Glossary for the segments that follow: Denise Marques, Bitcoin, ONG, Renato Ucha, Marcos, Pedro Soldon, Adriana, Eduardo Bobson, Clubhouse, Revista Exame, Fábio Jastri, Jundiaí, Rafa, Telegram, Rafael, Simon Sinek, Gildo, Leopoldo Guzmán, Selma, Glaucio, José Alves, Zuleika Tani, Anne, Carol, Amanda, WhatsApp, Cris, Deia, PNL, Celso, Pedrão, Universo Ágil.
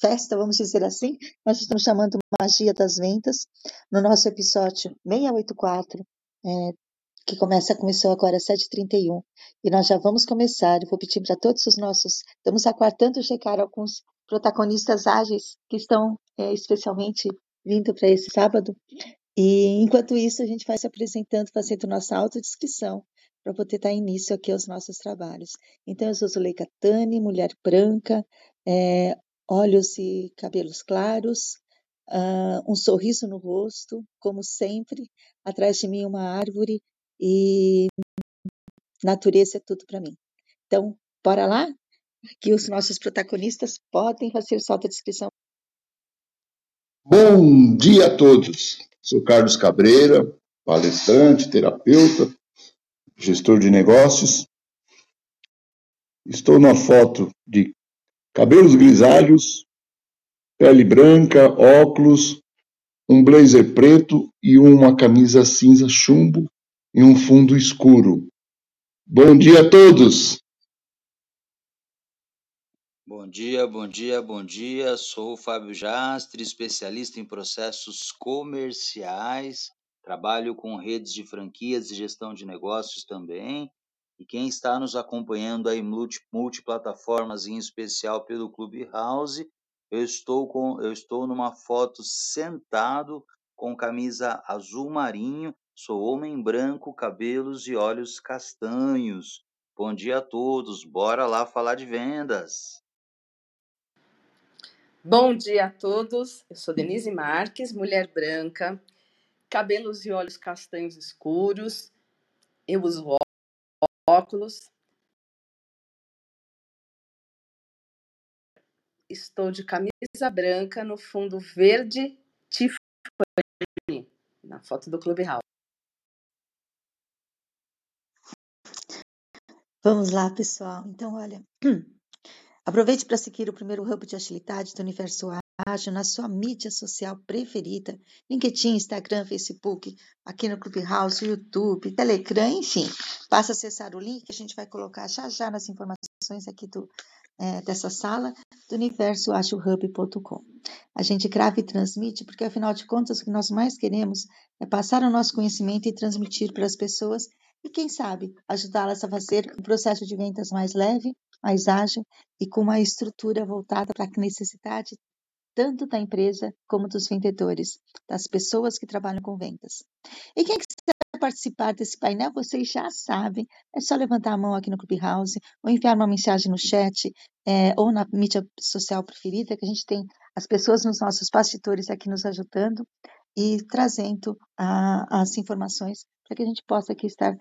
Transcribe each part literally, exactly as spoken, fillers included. festa, vamos dizer assim, nós estamos chamando Magia das Vendas, no nosso episódio seiscentos e oitenta e quatro, é, que começa, começou agora às sete e trinta e um, e nós já vamos começar. Eu vou pedir para todos os nossos, estamos aguardando chegar alguns protagonistas ágeis que estão é, especialmente vindo para esse sábado, e enquanto isso a gente vai se apresentando, fazendo nossa autodescrição, para poder dar início aqui aos nossos trabalhos. Então, eu sou Zuleika Tani, mulher branca, é, olhos e cabelos claros, uh, um sorriso no rosto, como sempre, atrás de mim uma árvore e natureza é tudo para mim. Então, bora lá? Aqui os nossos protagonistas podem fazer sua autodescrição. Bom dia a todos! Sou Carlos Cabreira, palestrante, terapeuta, gestor de negócios. Estou na foto de cabelos grisalhos, pele branca, óculos, um blazer preto e uma camisa cinza chumbo em um fundo escuro. Bom dia a todos! Bom dia, bom dia, bom dia. Sou o Fábio Jastri, especialista em processos comerciais. Trabalho com redes de franquias e gestão de negócios também. E quem está nos acompanhando aí multiplataformas, em especial pelo Clubhouse, eu estou, com, eu estou numa foto sentado com camisa azul marinho, sou homem branco, cabelos e olhos castanhos. Bom dia a todos, bora lá falar de vendas. Bom dia a todos, eu sou Denise Marques, mulher branca, cabelos e olhos castanhos escuros, eu uso óculos, estou de camisa branca no fundo verde Tiffany, na foto do Clubhouse. Vamos lá, pessoal. Então, olha, aproveite para seguir o primeiro Hub de Agilidade do Universo Ágil na sua mídia social preferida, LinkedIn, Instagram, Facebook, aqui no Clubhouse, YouTube, Telegram, enfim. Basta acessar o link que a gente vai colocar já já nas informações aqui do, é, dessa sala do universo agil hub ponto com. A gente grava e transmite, porque afinal de contas o que nós mais queremos é passar o nosso conhecimento e transmitir para as pessoas e quem sabe ajudá-las a fazer um processo de vendas mais leve, mais ágil e com uma estrutura voltada para a necessidade tanto da empresa como dos vendedores, das pessoas que trabalham com vendas. E quem quiser participar desse painel, vocês já sabem, é só levantar a mão aqui no Clubhouse, ou enviar uma mensagem no chat, é, ou na mídia social preferida, que a gente tem as pessoas nos nossos bastidores aqui nos ajudando e trazendo a, as informações para que a gente possa aqui estar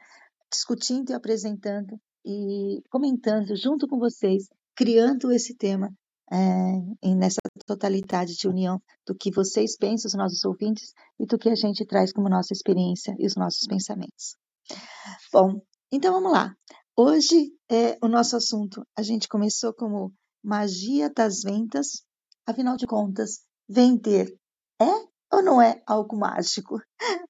discutindo e apresentando e comentando junto com vocês, criando esse tema, É, nessa totalidade de união do que vocês pensam, os nossos ouvintes, e do que a gente traz como nossa experiência e os nossos pensamentos. Bom, então vamos lá. Hoje é o nosso assunto. A gente começou como magia das vendas. Afinal de contas, vender é ou não é algo mágico?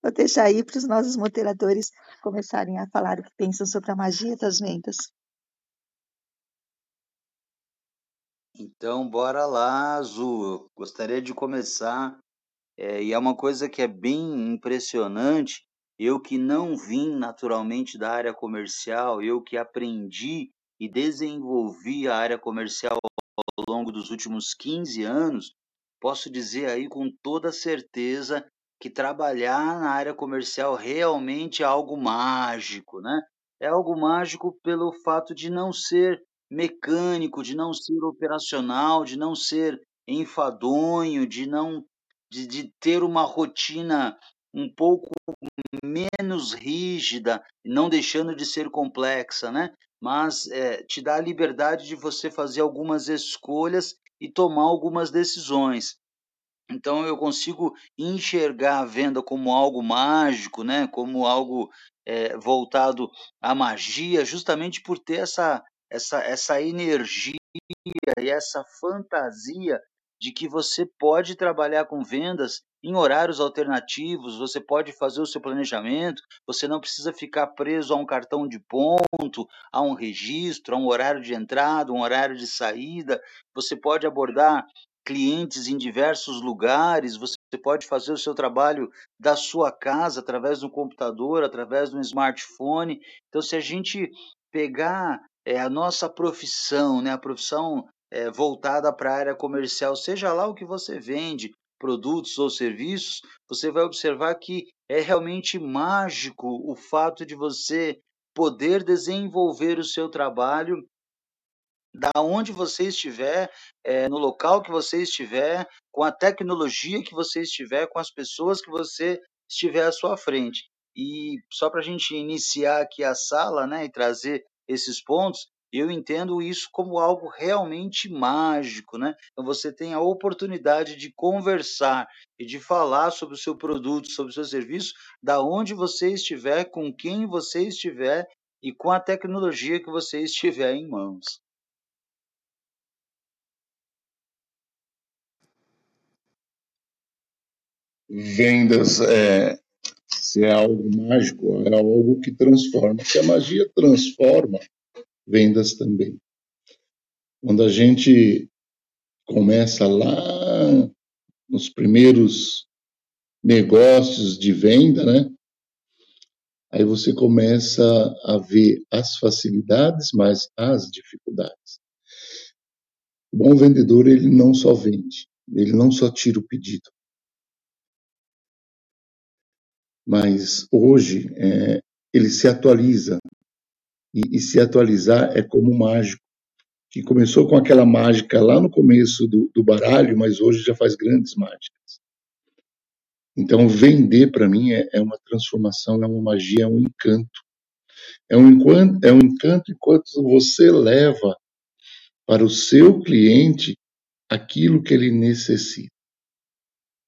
Vou deixar aí para os nossos moderadores começarem a falar o que pensam sobre a magia das vendas. Então, bora lá, Zu. Eu gostaria de começar, é, e é uma coisa que é bem impressionante, eu que não vim naturalmente da área comercial, eu que aprendi e desenvolvi a área comercial ao longo dos últimos quinze anos, posso dizer aí com toda certeza que trabalhar na área comercial realmente é algo mágico, né? É algo mágico pelo fato de não ser mecânico, de não ser operacional, de não ser enfadonho, de não de, de ter uma rotina um pouco menos rígida, não deixando de ser complexa, né? Mas é, te dá a liberdade de você fazer algumas escolhas e tomar algumas decisões. Então eu consigo enxergar a venda como algo mágico, né? Como algo é, voltado à magia, justamente por ter essa Essa, essa energia e essa fantasia de que você pode trabalhar com vendas em horários alternativos, você pode fazer o seu planejamento, você não precisa ficar preso a um cartão de ponto, a um registro, a um horário de entrada, um horário de saída, você pode abordar clientes em diversos lugares, você pode fazer o seu trabalho da sua casa, através do computador, através de um smartphone. Então, se a gente pegar é, a nossa profissão, né, a profissão é, voltada para a área comercial, seja lá o que você vende, produtos ou serviços, você vai observar que é realmente mágico o fato de você poder desenvolver o seu trabalho da onde você estiver, é, no local que você estiver, com a tecnologia que você estiver, com as pessoas que você estiver à sua frente. E só para a gente iniciar aqui a sala, né, e trazer esses pontos, eu entendo isso como algo realmente mágico, né? Então você tem a oportunidade de conversar e de falar sobre o seu produto, sobre o seu serviço, da onde você estiver, com quem você estiver e com a tecnologia que você estiver em mãos. Vendas é, se é algo mágico, é algo que transforma. Se a magia transforma, vendas também. Quando a gente começa lá nos primeiros negócios de venda, né? Aí você começa a ver as facilidades, mas as dificuldades. O bom vendedor, ele não só vende, ele não só tira o pedido. Mas hoje é, ele se atualiza. E, e se atualizar é como um mágico, que começou com aquela mágica lá no começo do, do baralho, mas hoje já faz grandes mágicas. Então, vender, para mim, é, é uma transformação, é uma magia, é um encanto. É um, é um encanto enquanto você leva para o seu cliente aquilo que ele necessita.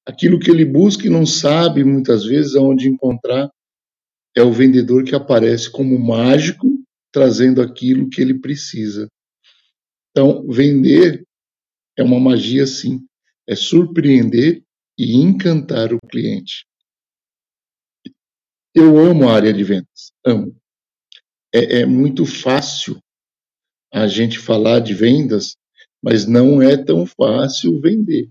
Aquilo que ele busca e não sabe, muitas vezes, aonde encontrar, é o vendedor que aparece como mágico, trazendo aquilo que ele precisa. Então, vender é uma magia, sim. É surpreender e encantar o cliente. Eu amo a área de vendas. Amo. É, é muito fácil a gente falar de vendas, mas não é tão fácil vender.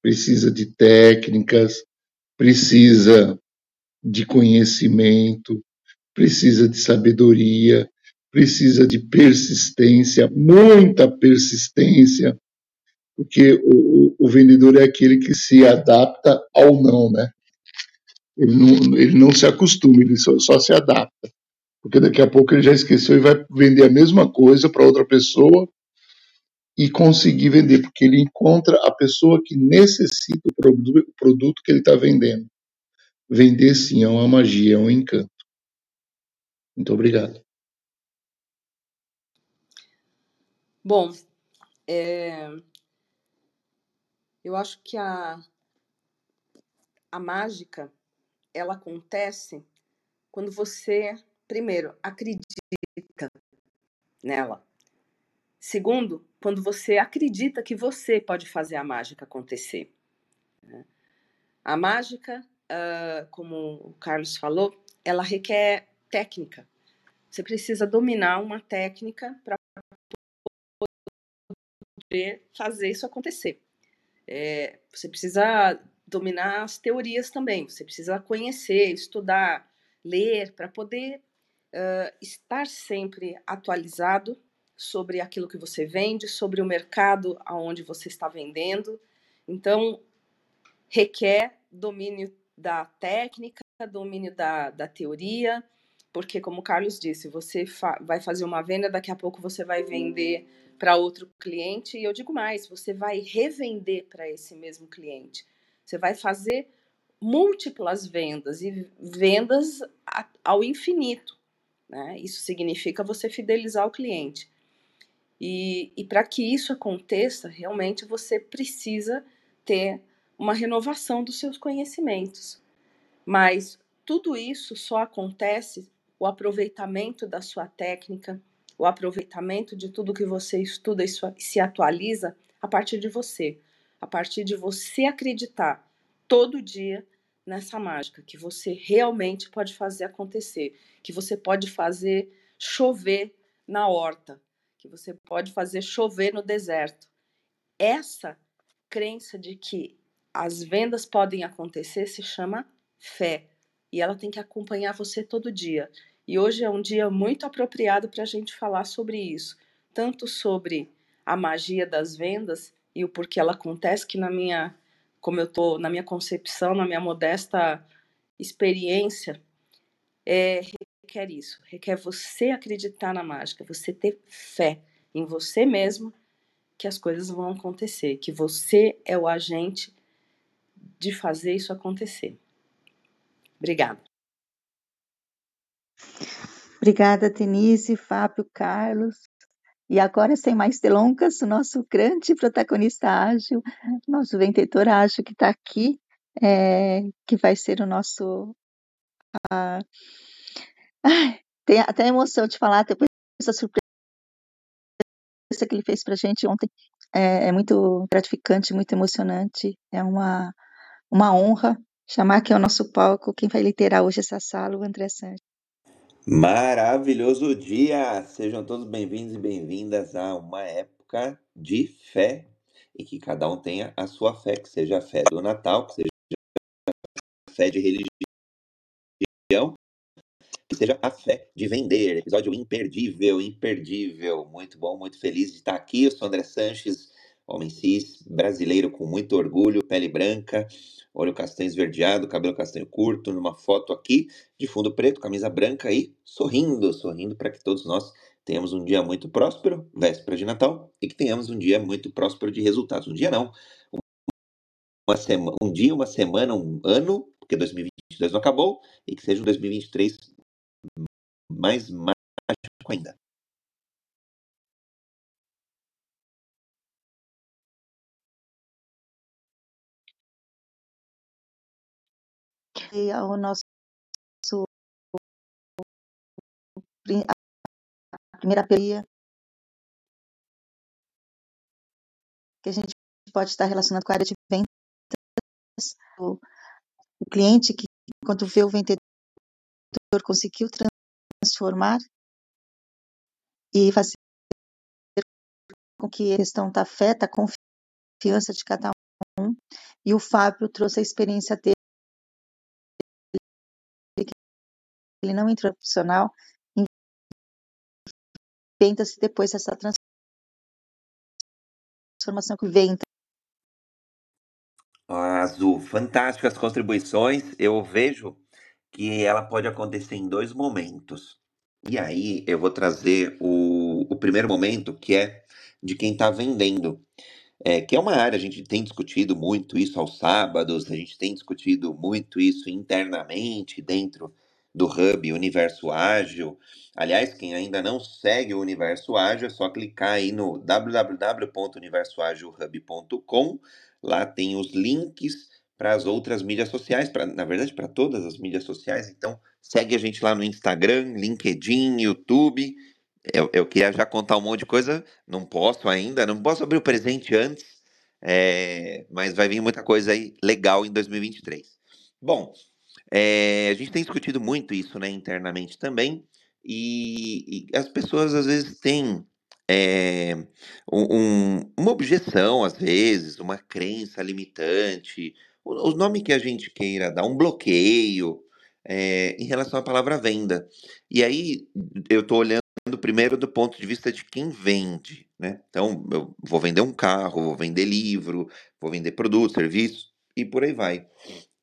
Precisa de técnicas, precisa de conhecimento, precisa de sabedoria, precisa de persistência, muita persistência, porque o, o, o vendedor é aquele que se adapta ao não, né? Ele não, ele não se acostuma, ele só, só se adapta, porque daqui a pouco ele já esqueceu e vai vender a mesma coisa para outra pessoa e conseguir vender, porque ele encontra a pessoa que necessita o produto, o produto que ele está vendendo. Vender, sim, é uma magia, é um encanto. Muito obrigado. Bom, é, eu acho que a, a mágica, ela acontece quando você, primeiro, acredita nela. Segundo, quando você acredita que você pode fazer a mágica acontecer. A mágica, como o Carlos falou, ela requer técnica. Você precisa dominar uma técnica para fazer isso acontecer. É, você precisa dominar as teorias também, você precisa conhecer, estudar, ler, para poder uh, estar sempre atualizado sobre aquilo que você vende, sobre o mercado aonde você está vendendo. Então, requer domínio da técnica, domínio da, da teoria, porque, como o Carlos disse, você fa- vai fazer uma venda, daqui a pouco você vai vender para outro cliente, e eu digo mais, você vai revender para esse mesmo cliente. Você vai fazer múltiplas vendas, e vendas a, ao infinito, né? Isso significa você fidelizar o cliente. E, e para que isso aconteça, realmente você precisa ter uma renovação dos seus conhecimentos. Mas tudo isso só acontece o aproveitamento da sua técnica, o aproveitamento de tudo que você estuda e se atualiza a partir de você, a partir de você acreditar todo dia nessa mágica, que você realmente pode fazer acontecer, que você pode fazer chover na horta, que você pode fazer chover no deserto. Essa crença de que as vendas podem acontecer se chama fé. E ela tem que acompanhar você todo dia. E hoje é um dia muito apropriado para a gente falar sobre isso. Tanto sobre a magia das vendas e o porquê ela acontece, que na minha, como eu tô, na minha concepção, na minha modesta experiência, é, requer isso. Requer você acreditar na mágica, você ter fé em você mesmo que as coisas vão acontecer, que você é o agente de fazer isso acontecer. Obrigada. Obrigada, Denise, Fábio, Carlos. E agora, sem mais delongas, o nosso grande protagonista ágil, nosso vendedor ágil que está aqui, é, que vai ser o nosso... Ah, ai, tem até emoção de falar, depois dessa surpresa que ele fez para a gente ontem, é, é muito gratificante, muito emocionante, é uma, uma honra chamar aqui ao nosso palco quem vai liderar hoje essa sala, o André Sanches. Maravilhoso dia! Sejam todos bem-vindos e bem-vindas a uma época de fé e que cada um tenha a sua fé, que seja a fé do Natal, que seja a fé de religião, que seja a fé de vender. Episódio imperdível, imperdível. Muito bom, muito feliz de estar aqui. Eu sou André Sanches, homem cis, brasileiro com muito orgulho, pele branca, olho castanho esverdeado, cabelo castanho curto, numa foto aqui, de fundo preto, camisa branca e sorrindo, sorrindo para que todos nós tenhamos um dia muito próspero, véspera de Natal, e que tenhamos um dia muito próspero de resultados. Um dia não, uma semana, um dia, uma semana, um ano, porque dois mil e vinte e dois não acabou, e que seja um dois mil e vinte e três mais mágico ainda. Ao nosso a primeira peria que a gente pode estar relacionando com a área de vendas, o, o cliente que quando vê o vendedor conseguiu transformar e fazer com que a questão da fé, da confiança de cada um, e o Fábio trouxe a experiência dele. Ele não entrou profissional em vendas e depois essa transformação que vem. Ah, Zu, fantásticas contribuições. Eu vejo que ela pode acontecer em dois momentos. E aí eu vou trazer o, o primeiro momento, que é de quem está vendendo. É, que é uma área, a gente tem discutido muito isso aos sábados, a gente tem discutido muito isso internamente dentro do Hub Universo Ágil. Aliás, quem ainda não segue o Universo Ágil, é só clicar aí no w w w ponto universo ágil hub ponto com. Lá tem os links para as outras mídias sociais, pra, na verdade, para todas as mídias sociais. Então, segue a gente lá no Instagram, LinkedIn, YouTube. Eu, eu queria já contar um monte de coisa, não posso ainda, não posso abrir o presente antes, é, mas vai vir muita coisa aí legal em dois mil e vinte e três. Bom, É, a gente tem discutido muito isso, né, internamente também, e, e as pessoas às vezes têm é, um, um, uma objeção, às vezes, uma crença limitante, o, o nome que a gente queira dar, um bloqueio é, em relação à palavra venda. E aí eu estou olhando primeiro do ponto de vista de quem vende, né? Então eu vou vender um carro, vou vender livro, vou vender produto, serviço e por aí vai.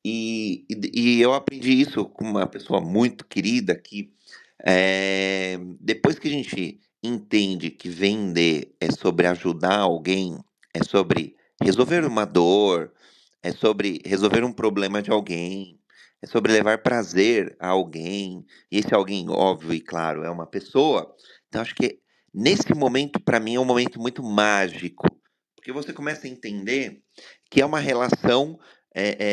E, e, e eu aprendi isso com uma pessoa muito querida que é, depois que a gente entende que vender é sobre ajudar alguém, é sobre resolver uma dor, é sobre resolver um problema de alguém, é sobre levar prazer a alguém, e esse alguém, óbvio e claro, é uma pessoa. Então acho que nesse momento, para mim, é um momento muito mágico, porque você começa a entender que é uma relação É, é,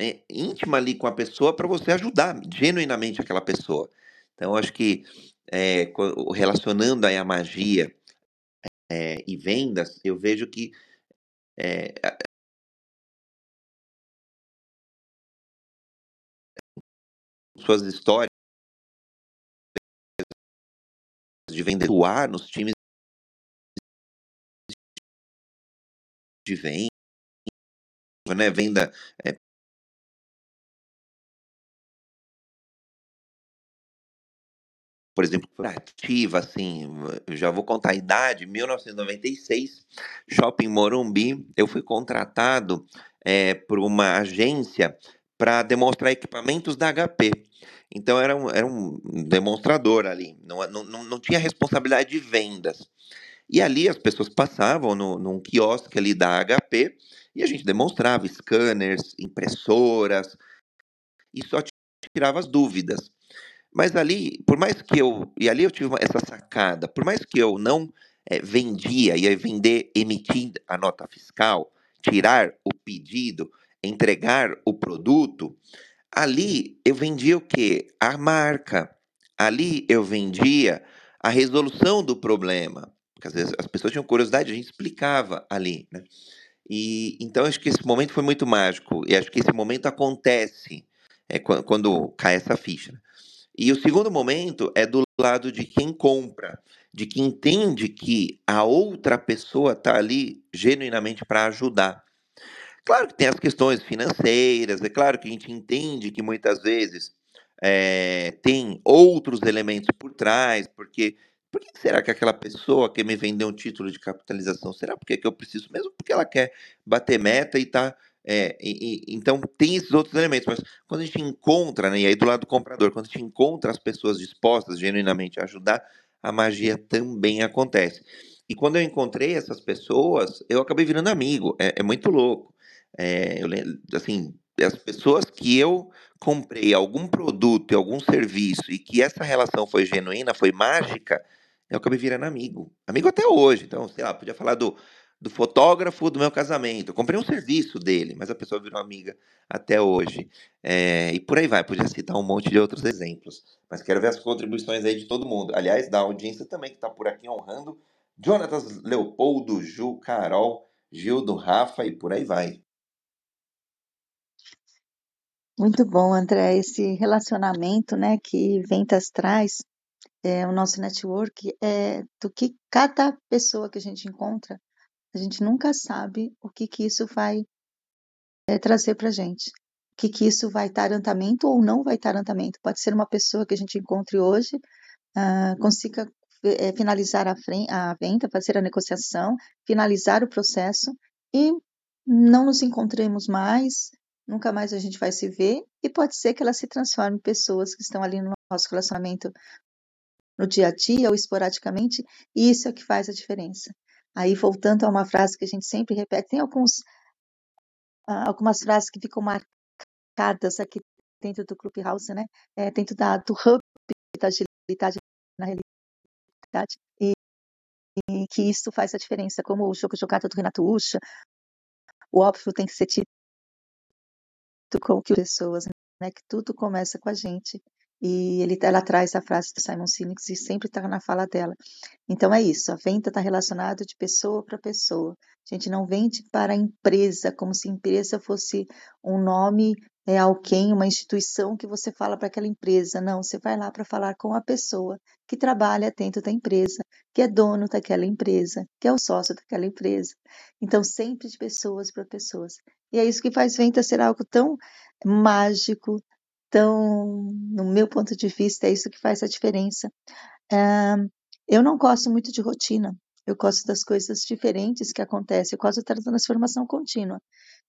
é íntima ali com a pessoa para você ajudar genuinamente aquela pessoa. Então, eu acho que é, relacionando aí a magia é, e vendas, eu vejo que é, suas histórias de vender nos times de vendas né? Venda é, por exemplo, ativa, assim, eu já vou contar a idade, mil novecentos e noventa e seis, Shopping Morumbi, eu fui contratado é, por uma agência para demonstrar equipamentos da H P. Então, era um, era um demonstrador ali, não, não, não tinha responsabilidade de vendas. E ali as pessoas passavam no, num quiosque ali da H P e a gente demonstrava scanners, impressoras e só tirava as dúvidas. Mas ali, por mais que eu... E ali eu tive uma, essa sacada. Por mais que eu não é, vendia, ia vender, emitir a nota fiscal, tirar o pedido, entregar o produto, ali eu vendia o quê? A marca. Ali eu vendia a resolução do problema. Porque às vezes as pessoas tinham curiosidade, a gente explicava ali, né? E, então, acho que esse momento foi muito mágico. E acho que esse momento acontece é, quando, quando cai essa ficha, né? E o segundo momento é do lado de quem compra, de quem entende que a outra pessoa está ali genuinamente para ajudar. Claro que tem as questões financeiras, é claro que a gente entende que muitas vezes é, tem outros elementos por trás, porque por que será que aquela pessoa quer me vender um título de capitalização? Será porque que eu preciso mesmo? Porque ela quer bater meta e está... É, e, e, então tem esses outros elementos, mas quando a gente encontra, né, e aí do lado do comprador, quando a gente encontra as pessoas dispostas genuinamente a ajudar, a magia também acontece. E quando eu encontrei essas pessoas, eu acabei virando amigo, é, é muito louco. É, eu, assim, as pessoas que eu comprei algum produto e algum serviço e que essa relação foi genuína, foi mágica, eu acabei virando amigo, amigo até hoje. Então, sei lá, podia falar do do fotógrafo do meu casamento. Eu comprei um serviço dele, mas a pessoa virou amiga até hoje. É, e por aí vai, podia citar um monte de outros exemplos. Mas quero ver as contribuições aí de todo mundo. Aliás, da audiência também, que está por aqui honrando. Jonatas, Leopoldo, Ju, Carol, Gildo, Rafa e por aí vai. Muito bom, André. Esse relacionamento, né, que Ventas traz, é, o nosso network, é do que cada pessoa que a gente encontra, a gente nunca sabe o que, que isso vai é, trazer para a gente. O que, que isso vai estar encantamento ou não vai estar encantamento. Pode ser uma pessoa que a gente encontre hoje, uh, consiga é, finalizar a, frente, a venda, fazer a negociação, finalizar o processo e não nos encontremos mais, nunca mais a gente vai se ver. E pode ser que ela se transforme em pessoas que estão ali no nosso relacionamento no dia a dia ou esporadicamente. E isso é o que faz a diferença. Aí, voltando a uma frase que a gente sempre repete, tem alguns, uh, algumas frases que ficam marcadas aqui dentro do Clubhouse, né? É, dentro da, do hub da agilidade na realidade, e, e que isso faz a diferença, como o jogo jogado do Renato Ucha, o óbvio tem que ser tido com que pessoas, né? Que tudo começa com a gente. E ele, ela traz a frase do Simon Sinek e sempre está na fala dela. Então é isso, a venda está relacionada de pessoa para pessoa. A gente não vende para a empresa, como se a empresa fosse um nome, é, alguém, uma instituição que você fala para aquela empresa. Não, você vai lá para falar com a pessoa que trabalha dentro da empresa, que é dono daquela empresa, que é o sócio daquela empresa. Então sempre de pessoas para pessoas. E é isso que faz venda ser algo tão mágico. Então, no meu ponto de vista, é isso que faz a diferença. Uh, eu não gosto muito de rotina. Eu gosto das coisas diferentes que acontecem. Eu gosto da transformação contínua.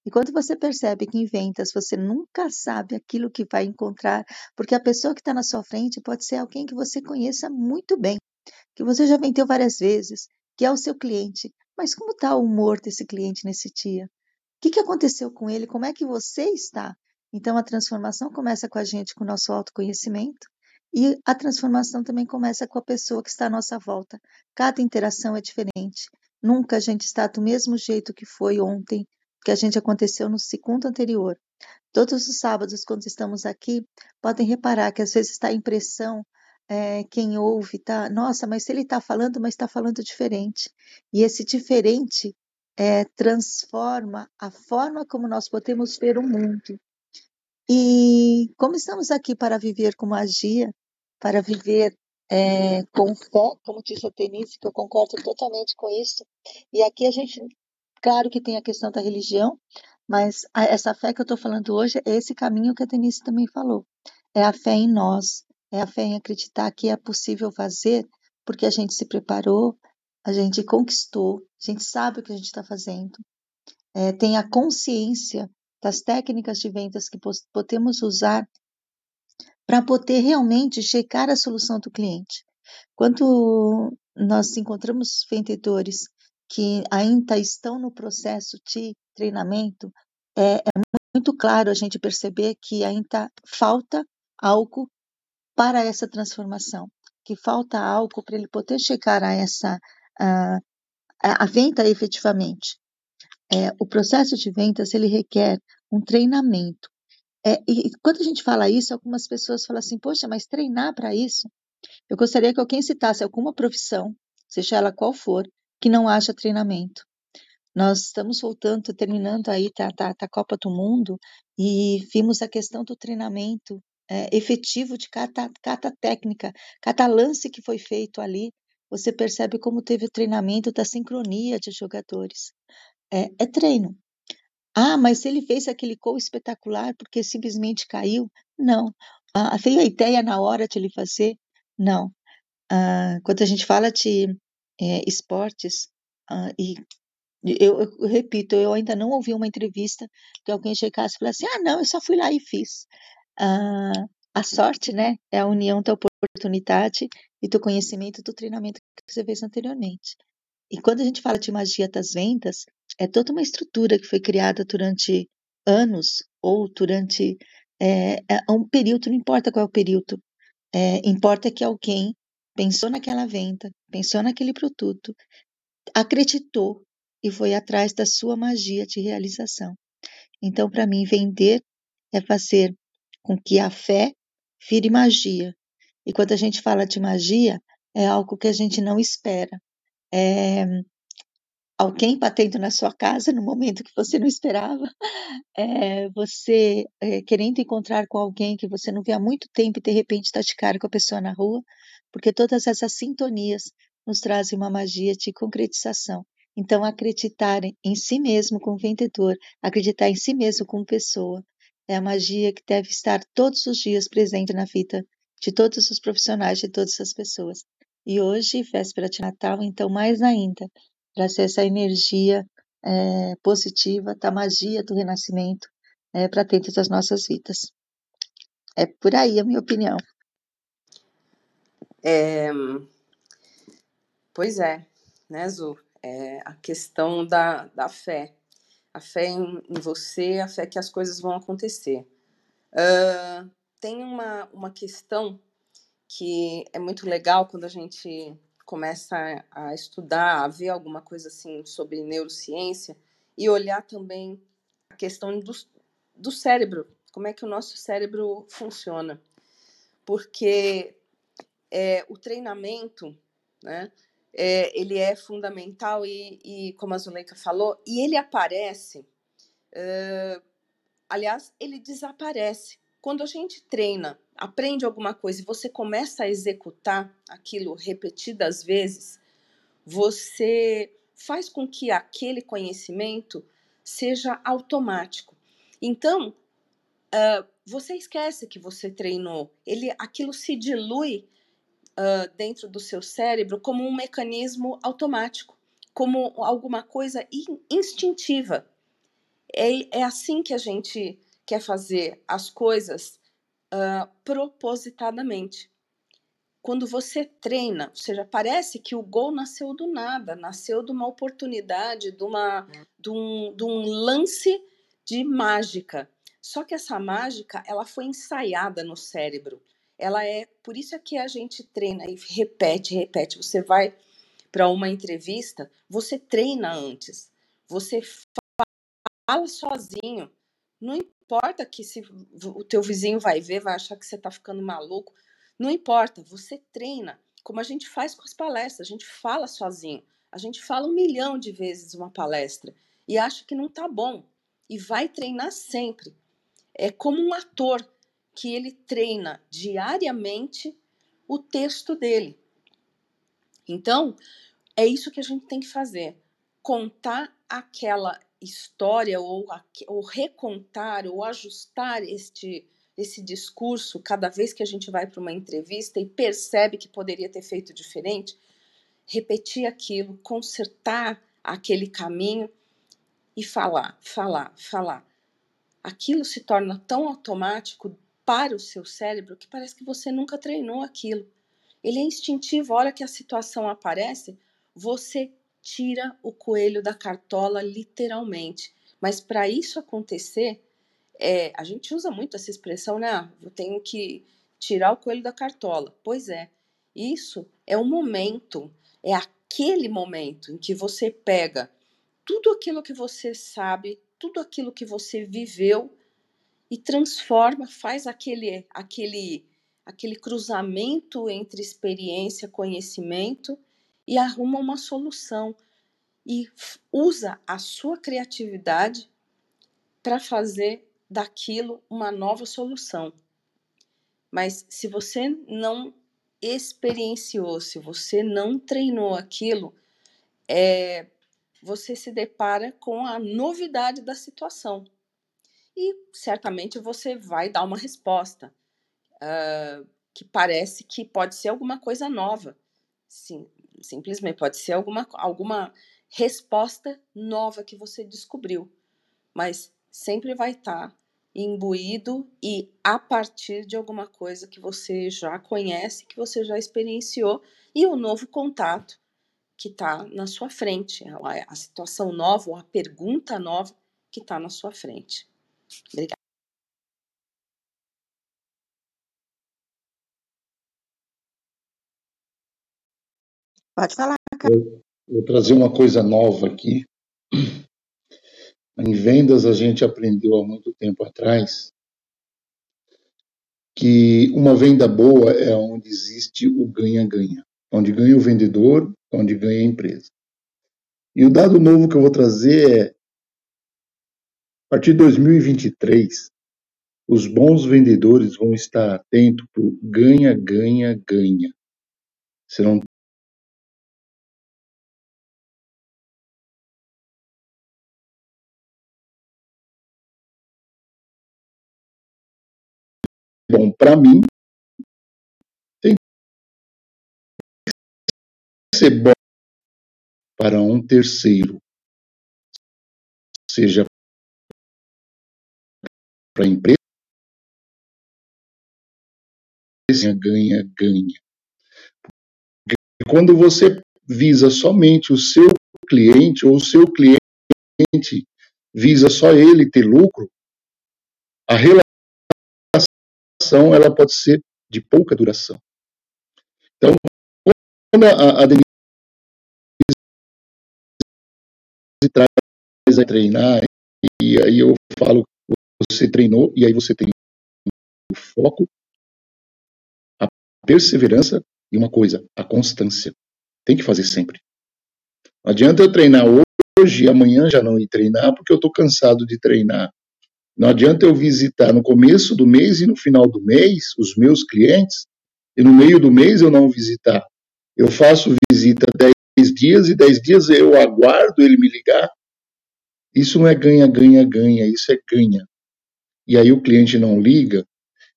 E quando você percebe que em vendas você nunca sabe aquilo que vai encontrar, porque a pessoa que está na sua frente pode ser alguém que você conheça muito bem, que você já vendeu várias vezes, que é o seu cliente. Mas como está o humor desse cliente nesse dia? O que, que aconteceu com ele? Como é que você está? Então, a transformação começa com a gente, com o nosso autoconhecimento, e a transformação também começa com a pessoa que está à nossa volta. Cada interação é diferente. Nunca a gente está do mesmo jeito que foi ontem, que a gente aconteceu no segundo anterior. Todos os sábados, quando estamos aqui, podem reparar que às vezes está a impressão, é, quem ouve, tá, nossa, mas ele está falando, mas está falando diferente. E esse diferente é, transforma a forma como nós podemos ver o mundo. E como estamos aqui para viver com magia, para viver é, com fé, como disse a Denise, que eu concordo totalmente com isso, e aqui a gente, claro que tem a questão da religião, Mas a, essa fé que eu estou falando hoje é esse caminho que a Denise também falou. É a fé em nós, é a fé em acreditar que é possível fazer, porque a gente se preparou, a gente conquistou, a gente sabe o que a gente está fazendo. É, tem a consciência das técnicas de vendas que podemos usar para poder realmente checar a solução do cliente. Quando nós encontramos vendedores que ainda estão no processo de treinamento, é, é muito claro a gente perceber que ainda falta algo para essa transformação, que falta algo para ele poder chegar a essa a, a venda efetivamente. É, o processo de vendas, ele requer um treinamento. É, e, e quando a gente fala isso, algumas pessoas falam assim, poxa, mas treinar para isso? Eu gostaria que alguém citasse alguma profissão, seja ela qual for, que não haja treinamento. Nós estamos voltando, terminando aí tá, tá, tá a Copa do Mundo e vimos a questão do treinamento é, efetivo de cada, cada técnica, cada lance que foi feito ali, você percebe como teve o treinamento da sincronia de jogadores. É, é treino. Ah, mas ele fez aquele gol espetacular porque simplesmente caiu? Não. Ah, veio a ideia na hora de ele fazer? Não. Ah, quando a gente fala de é, esportes, ah, e eu, eu repito, eu ainda não ouvi uma entrevista que alguém chegasse e falasse, ah, não, eu só fui lá e fiz. Ah, a sorte, né, é a união da oportunidade e do conhecimento do treinamento que você fez anteriormente. E quando a gente fala de magia das vendas, é toda uma estrutura que foi criada durante anos ou durante é, um período, não importa qual é o período. É, importa que alguém pensou naquela venda, pensou naquele produto, acreditou e foi atrás da sua magia de realização. Então, para mim, vender é fazer com que a fé vire magia. E quando a gente fala de magia, é algo que a gente não espera. É... Alguém batendo na sua casa no momento que você não esperava, é, você é, querendo encontrar com alguém que você não vê há muito tempo e de repente está de cara com a pessoa na rua, porque todas essas sintonias nos trazem uma magia de concretização. Então, acreditar em si mesmo como vendedor, acreditar em si mesmo como pessoa, é a magia que deve estar todos os dias presente na vida de todos os profissionais, de todas as pessoas. E hoje, véspera de Natal, então mais ainda, trazer essa energia é, positiva, da magia do renascimento é, para dentro das nossas vidas. É por aí a minha opinião. É, pois é, né, Zu? É, a questão da, da fé. A fé em, em você, a fé que as coisas vão acontecer. Uh, tem uma, uma questão que é muito legal quando a gente começa a estudar, a ver alguma coisa assim sobre neurociência e olhar também a questão do, do cérebro, como é que o nosso cérebro funciona. Porque é, o treinamento, né, é, ele é fundamental e, e, como a Zuleika falou, e ele aparece, uh, aliás, ele desaparece. Quando a gente treina, aprende alguma coisa e você começa a executar aquilo repetidas vezes, você faz com que aquele conhecimento seja automático. Então, uh, você esquece que você treinou. Ele, aquilo se dilui uh, dentro do seu cérebro como um mecanismo automático, como alguma coisa in, instintiva. É, é assim que a gente quer fazer as coisas uh, propositadamente. Quando você treina, ou seja, parece que o gol nasceu do nada, nasceu de uma oportunidade, de, uma, de, um, de um lance de mágica. Só que essa mágica, ela foi ensaiada no cérebro. Ela é, por isso é que a gente treina e repete, repete. Você vai para uma entrevista, você treina antes, você fala sozinho. Não importa que se o teu vizinho vai ver, vai achar que você está ficando maluco. Não importa, você treina, como a gente faz com as palestras. A gente fala sozinho, a gente fala um milhão de vezes uma palestra e acha que não está bom e vai treinar sempre. É como um ator que ele treina diariamente o texto dele. Então, é isso que a gente tem que fazer, contar aquela história ou, ou recontar ou ajustar este, esse discurso cada vez que a gente vai para uma entrevista e percebe que poderia ter feito diferente, repetir aquilo, consertar aquele caminho e falar, falar, falar. Aquilo se torna tão automático para o seu cérebro que parece que você nunca treinou aquilo. Ele é instintivo, a hora que a situação aparece, você tira o coelho da cartola literalmente. Mas para isso acontecer, é, a gente usa muito essa expressão, né? Ah, eu tenho que tirar o coelho da cartola. Pois é, isso é o momento, é aquele momento em que você pega tudo aquilo que você sabe, tudo aquilo que você viveu e transforma, faz aquele, aquele, aquele cruzamento entre experiência, conhecimento e arruma uma solução e usa a sua criatividade para fazer daquilo uma nova solução. Mas se você não experienciou, se você não treinou aquilo, é... você se depara com a novidade da situação. E certamente você vai dar uma resposta uh, que parece que pode ser alguma coisa nova. Sim, simplesmente pode ser alguma, alguma resposta nova que você descobriu. Mas sempre vai estar imbuído e a partir de alguma coisa que você já conhece, que você já experienciou e o novo contato que está na sua frente, a situação nova, ou a pergunta nova que está na sua frente. Obrigada. Pode falar, Carol. Eu vou trazer uma coisa nova aqui. Em vendas, a gente aprendeu há muito tempo atrás que uma venda boa é onde existe o ganha-ganha. Onde ganha o vendedor, onde ganha a empresa. E o dado novo que eu vou trazer é, a partir de dois mil e vinte e três, os bons vendedores vão estar atentos para o ganha, ganha, ganha. Serão bom para mim, ser bom para um terceiro, seja para a empresa, ganha, ganha. Porque quando você visa somente o seu cliente, ou o seu cliente visa só ele ter lucro, a relação ela pode ser de pouca duração. Então, quando a, a Denise traz a treinar, e aí eu falo que você treinou, e aí você tem o foco, a perseverança e uma coisa, a constância. Tem que fazer sempre. Não adianta eu treinar hoje e amanhã já não ir treinar, porque eu estou cansado de treinar. Não adianta eu visitar no começo do mês e no final do mês os meus clientes, e no meio do mês eu não visitar. Eu faço visita dez dias e dez dias eu aguardo ele me ligar. Isso não é ganha, ganha, ganha, isso é ganha. E aí o cliente não liga,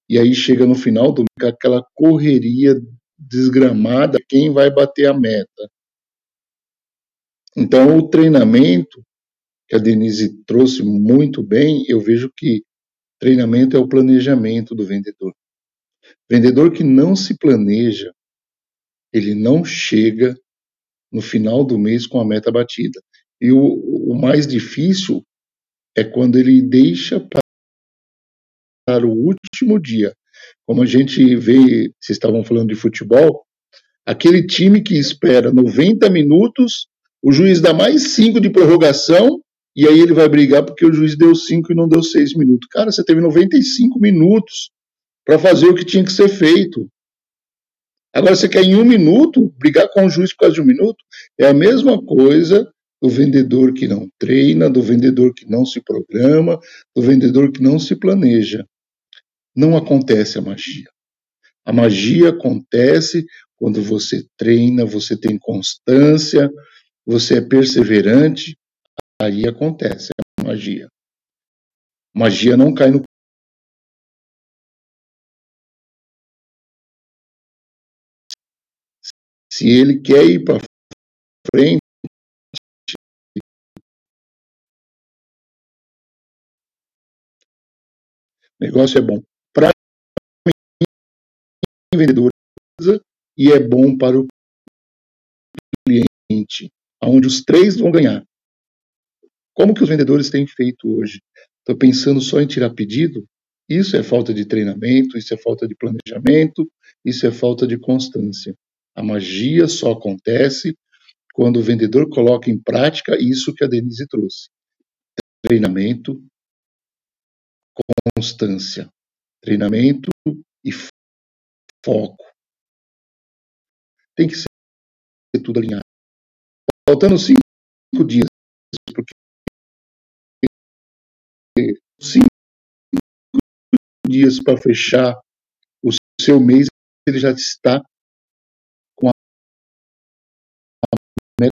e aí chega no final do mês aquela correria desgramada, quem vai bater a meta. Então o treinamento, que a Denise trouxe muito bem, eu vejo que treinamento é o planejamento do vendedor. Vendedor que não se planeja, ele não chega no final do mês com a meta batida. E o, o mais difícil é quando ele deixa para o último dia. Como a gente vê, vocês estavam falando de futebol, aquele time que espera noventa minutos, o juiz dá mais cinco de prorrogação, e aí ele vai brigar porque o juiz deu cinco e não deu seis minutos. Cara, você teve noventa e cinco minutos para fazer o que tinha que ser feito. Agora, você quer em um minuto brigar com o juiz por causa de um minuto? É a mesma coisa do vendedor que não treina, do vendedor que não se programa, do vendedor que não se planeja. Não acontece a magia. A magia acontece quando você treina, você tem constância, você é perseverante, Aí acontece a magia. Magia não cai no... Se ele quer ir para frente, o negócio é bom para a empresa e é bom para o cliente, onde os três vão ganhar. Como que os vendedores têm feito hoje? Estão pensando só em tirar pedido? Isso é falta de treinamento, isso é falta de planejamento, isso é falta de constância. A magia só acontece quando o vendedor coloca em prática isso que a Denise trouxe. Treinamento, constância. Treinamento e foco. Tem que ser tudo alinhado. Faltando cinco dias, porque cinco dias para fechar o seu mês, ele já está meta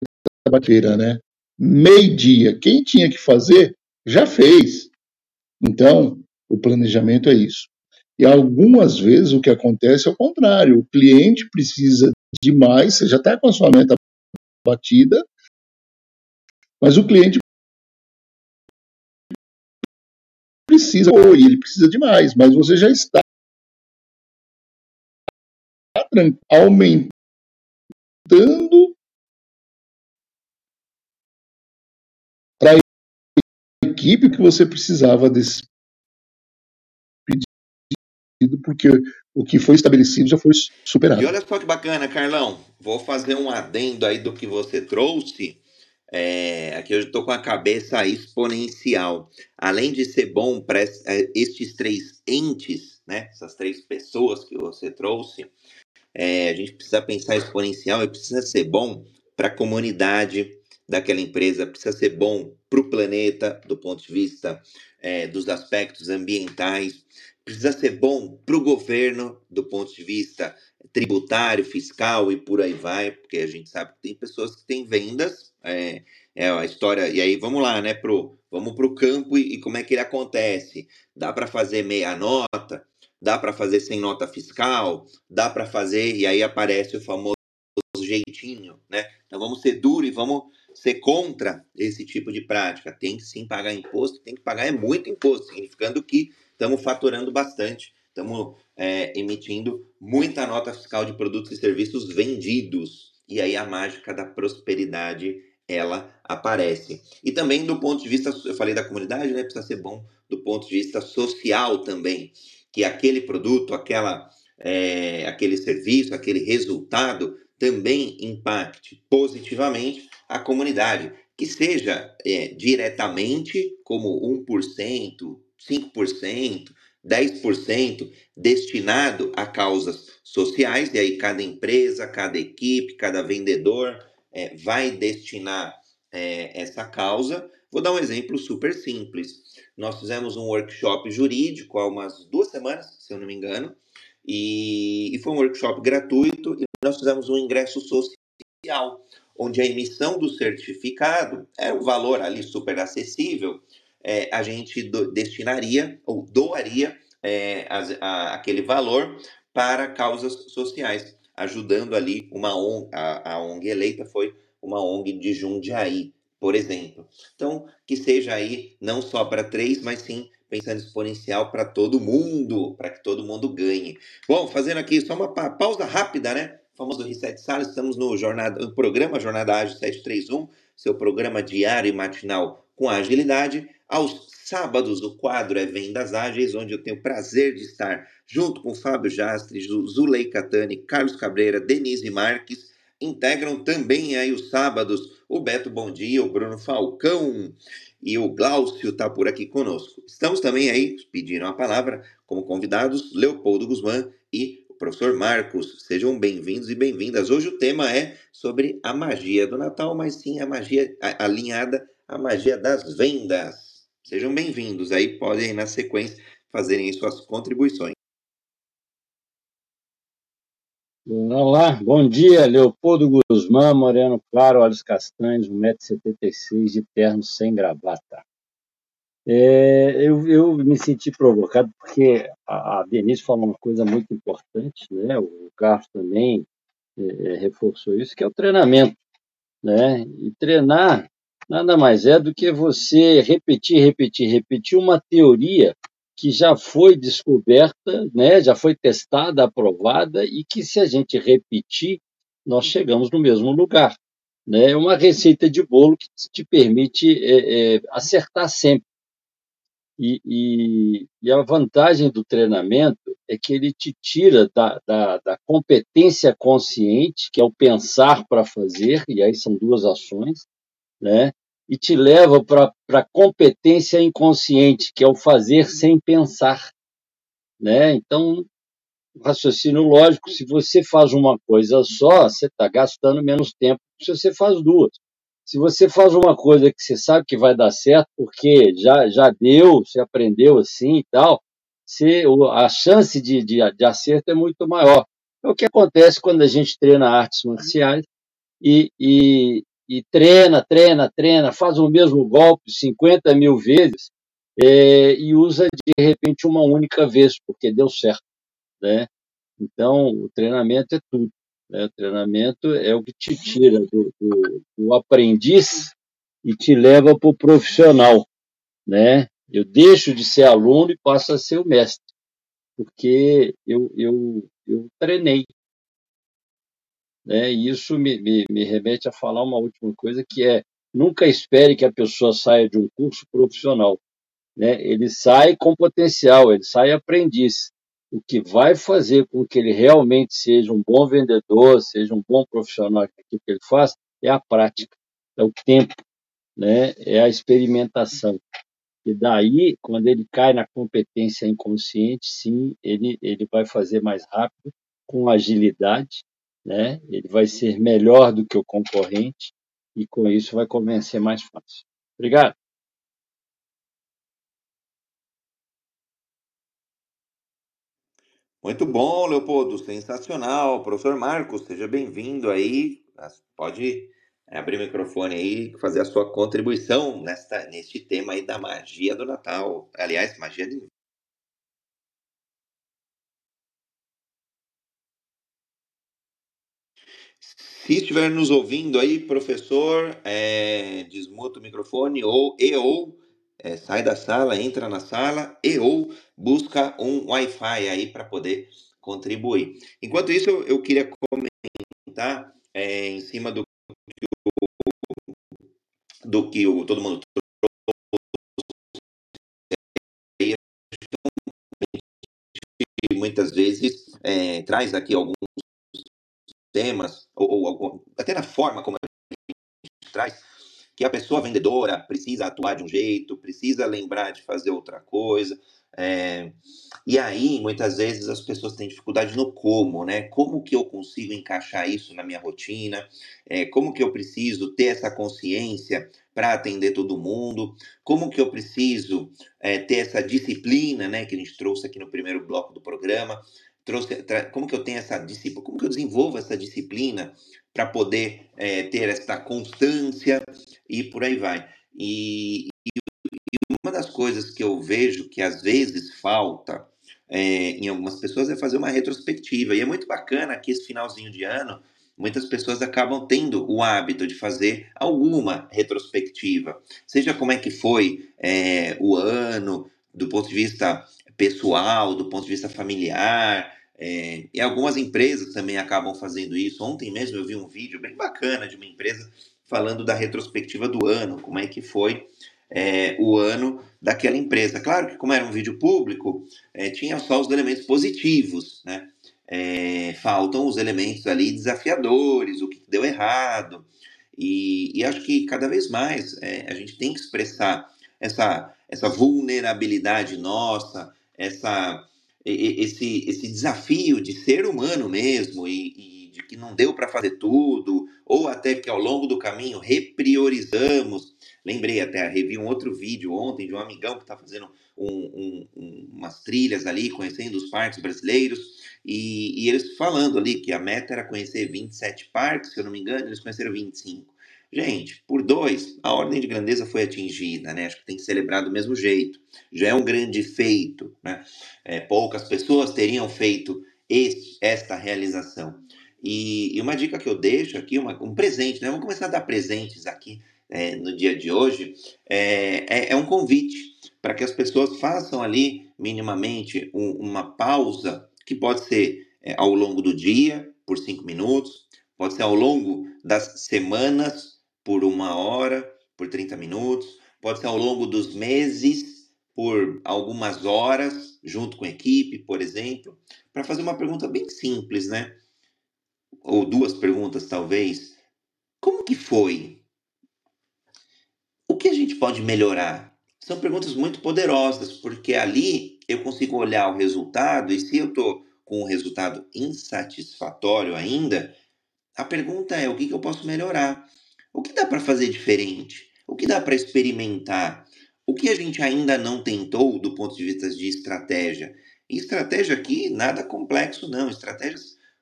da bateira, né? Meio-dia. Quem tinha que fazer, já fez. Então, o planejamento é isso. E algumas vezes o que acontece é o contrário. O cliente precisa de mais, você já está com a sua meta batida, mas o cliente precisa, ou ele precisa de mais, mas você já está aumentando equipe que você precisava desse pedido, porque o que foi estabelecido já foi superado. E olha só que bacana, Carlão. Vou fazer um adendo aí do que você trouxe. É, aqui eu estou com a cabeça exponencial. Além de ser bom para estes três entes, né, essas três pessoas que você trouxe, é, a gente precisa pensar exponencial e precisa ser bom para a comunidade daquela empresa, precisa ser bom para o planeta, do ponto de vista é, dos aspectos ambientais, precisa ser bom para o governo, do ponto de vista tributário, fiscal e por aí vai, porque a gente sabe que tem pessoas que têm vendas, é, é a história, e aí vamos lá, né, pro, vamos para o campo e, e como é que ele acontece? Dá para fazer meia nota? Dá para fazer sem nota fiscal? Dá para fazer, e aí aparece o famoso jeitinho, né? Então vamos ser duro e vamos ser contra esse tipo de prática. Tem que sim pagar imposto, tem que pagar é muito imposto, significando que estamos faturando bastante, estamos é, emitindo muita nota fiscal de produtos e serviços vendidos. E aí a mágica da prosperidade, ela aparece. E também do ponto de vista, eu falei da comunidade, né? Precisa ser bom do ponto de vista social também, que aquele produto, aquela, é, aquele serviço, aquele resultado também impacte positivamente a comunidade, que seja é, diretamente como um por cento, cinco por cento, dez por cento destinado a causas sociais, e aí cada empresa, cada equipe, cada vendedor é, vai destinar é, essa causa. Vou dar um exemplo super simples. Nós fizemos um workshop jurídico há umas duas semanas, se eu não me engano, e, e foi um workshop gratuito, e nós fizemos um ingresso social, onde a emissão do certificado é um valor ali super acessível, é, a gente do, destinaria ou doaria é, a, a, aquele valor para causas sociais, ajudando ali uma ONG, a, a ONG eleita foi uma ONG de Jundiaí, por exemplo. Então, que seja aí não só para três, mas sim pensando exponencial para todo mundo, para que todo mundo ganhe. Bom, fazendo aqui só uma pa- pausa rápida, né? Famoso Reset Sala, estamos no, jornada, no programa Jornada Ágil sete três um, seu programa diário e matinal com agilidade. Aos sábados, o quadro é Vendas Ágeis, onde eu tenho o prazer de estar junto com Fábio Jastri, Zuleika Tani, Carlos Cabreira, Denise Marques. Integram também aí os sábados o Beto Bom Dia, o Bruno Falcão e o Glaucio está por aqui conosco. Estamos também aí, pediram a palavra como convidados, Leopoldo Guzmán e professor Marcos, sejam bem-vindos e bem-vindas. Hoje o tema é sobre a magia do Natal, mas sim a magia a, alinhada à magia das vendas. Sejam bem-vindos, aí podem na sequência fazerem suas contribuições. Olá, bom dia, Leopoldo Guzmán, moreno claro, olhos castanhos, um metro e setenta e seis de terno sem gravata. É, eu, eu me senti provocado porque a Denise falou uma coisa muito importante, né? O Carlos também é, reforçou isso, que é o treinamento, né? E treinar nada mais é do que você repetir, repetir, repetir uma teoria que já foi descoberta, né? Já foi testada, aprovada, e que se a gente repetir, nós chegamos no mesmo lugar. Né? É uma receita de bolo que te permite é, é, acertar sempre. E, e, e a vantagem do treinamento é que ele te tira da, da, da competência consciente, que é o pensar para fazer, e aí são duas ações, né? E te leva para a competência inconsciente, que é o fazer sem pensar. Né? Então, raciocínio lógico, se você faz uma coisa só, você está gastando menos tempo que se você faz duas. Se você faz uma coisa que você sabe que vai dar certo, porque já, já deu, você aprendeu assim e tal, você, a chance de, de, de acerto é muito maior. É o que acontece quando a gente treina artes marciais e... e e treina, treina, treina, faz o mesmo golpe cinquenta mil vezes é, e usa de repente uma única vez, porque deu certo, né? Então, o treinamento é tudo, né? O treinamento é o que te tira do, do, do aprendiz e te leva para o profissional, né? Eu deixo de ser aluno e passo a ser o mestre, porque eu, eu, eu treinei. É, e isso me, me, me remete a falar uma última coisa, que é: nunca espere que a pessoa saia de um curso profissional. Né? Ele sai com potencial, ele sai aprendiz. O que vai fazer com que ele realmente seja um bom vendedor, seja um bom profissional naquilo que ele faz, é a prática, é o tempo, né? É a experimentação. E daí, quando ele cai na competência inconsciente, sim, ele, ele vai fazer mais rápido, com agilidade, né? Ele vai ser melhor do que o concorrente e, com isso, vai convencer mais fácil. Obrigado. Muito bom, Leopoldo. Sensacional. Professor Marcos, seja bem-vindo aí. Pode abrir o microfone aí e fazer a sua contribuição nesta, neste tema aí da magia do Natal. Aliás, magia de... Se estiver nos ouvindo aí, professor, é, desmuta o microfone ou, e ou é, sai da sala, entra na sala e ou busca um Wi-Fi aí para poder contribuir. Enquanto isso, eu, eu queria comentar é, em cima do, do que o, todo mundo trouxe. Muitas vezes é, traz aqui alguns temas, ou, ou até na forma como a gente traz, que a pessoa vendedora precisa atuar de um jeito, precisa lembrar de fazer outra coisa. É, e aí, muitas vezes, as pessoas têm dificuldade no como, né? Como que eu consigo encaixar isso na minha rotina? É, como que eu preciso ter essa consciência para atender todo mundo? Como que eu preciso é, ter essa disciplina, né, que a gente trouxe aqui no primeiro bloco do programa? Trouxe, tra, como que eu tenho essa disciplina, como que eu desenvolvo essa disciplina para poder é, ter essa constância e por aí vai. E, e, e uma das coisas que eu vejo que às vezes falta é, em algumas pessoas é fazer uma retrospectiva. E é muito bacana que esse finalzinho de ano, muitas pessoas acabam tendo o hábito de fazer alguma retrospectiva. Seja como é que foi é, o ano, do ponto de vista pessoal, do ponto de vista familiar, é, e algumas empresas também acabam fazendo isso. Ontem mesmo eu vi um vídeo bem bacana de uma empresa falando da retrospectiva do ano, como é que foi é, o ano daquela empresa. Claro que, como era um vídeo público, é, tinha só os elementos positivos, né? É, faltam os elementos ali desafiadores, o que deu errado, e, e acho que cada vez mais é, a gente tem que expressar essa, essa vulnerabilidade nossa, essa... Esse, esse desafio de ser humano mesmo e, e de que não deu para fazer tudo, ou até que ao longo do caminho repriorizamos. Lembrei até, revi um outro vídeo ontem de um amigão que está fazendo um, um, um, umas trilhas ali, conhecendo os parques brasileiros, E, e eles falando ali que a meta era conhecer vinte e sete parques, se eu não me engano, eles conheceram vinte e cinco. Gente, por dois, a ordem de grandeza foi atingida, né? Acho que tem que celebrar do mesmo jeito. Já é um grande feito, né? É, poucas pessoas teriam feito este, esta realização. E, e uma dica que eu deixo aqui, uma, um presente, né? Vamos começar a dar presentes aqui é, no dia de hoje. É, é, é um convite para que as pessoas façam ali, minimamente, um, uma pausa, que pode ser é, ao longo do dia, por cinco minutos, pode ser ao longo das semanas, por uma hora, por trinta minutos, pode ser ao longo dos meses, por algumas horas, junto com a equipe, por exemplo, para fazer uma pergunta bem simples, né? Ou duas perguntas, talvez. Como que foi? O que a gente pode melhorar? São perguntas muito poderosas, porque ali eu consigo olhar o resultado, e se eu estou com um resultado insatisfatório ainda, a pergunta é, o que, que eu posso melhorar? O que dá para fazer diferente? O que dá para experimentar? O que a gente ainda não tentou do ponto de vista de estratégia? E estratégia aqui, nada complexo não. Estratégia,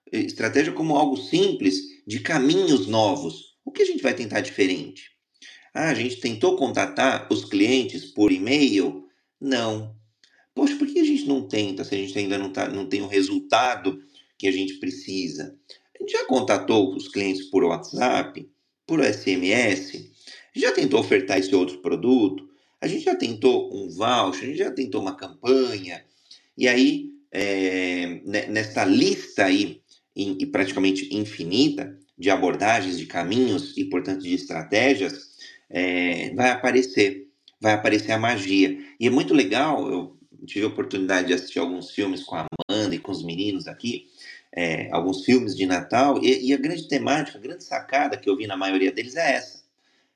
estratégia como algo simples, de caminhos novos. O que a gente vai tentar diferente? Ah, a gente tentou contatar os clientes por e-mail? Não. Poxa, por que a gente não tenta se a gente ainda não, tá, não tem o resultado que a gente precisa? A gente já contatou os clientes por WhatsApp, por S M S, já tentou ofertar esse outro produto, a gente já tentou um voucher, a gente já tentou uma campanha. E aí, é, nessa lista aí, em, em praticamente infinita, de abordagens, de caminhos e, portanto, de estratégias, é, vai aparecer, vai aparecer a magia. E é muito legal, eu tive a oportunidade de assistir alguns filmes com a Amanda e com os meninos aqui, É, alguns filmes de Natal, e, e a grande temática, a grande sacada que eu vi na maioria deles é essa.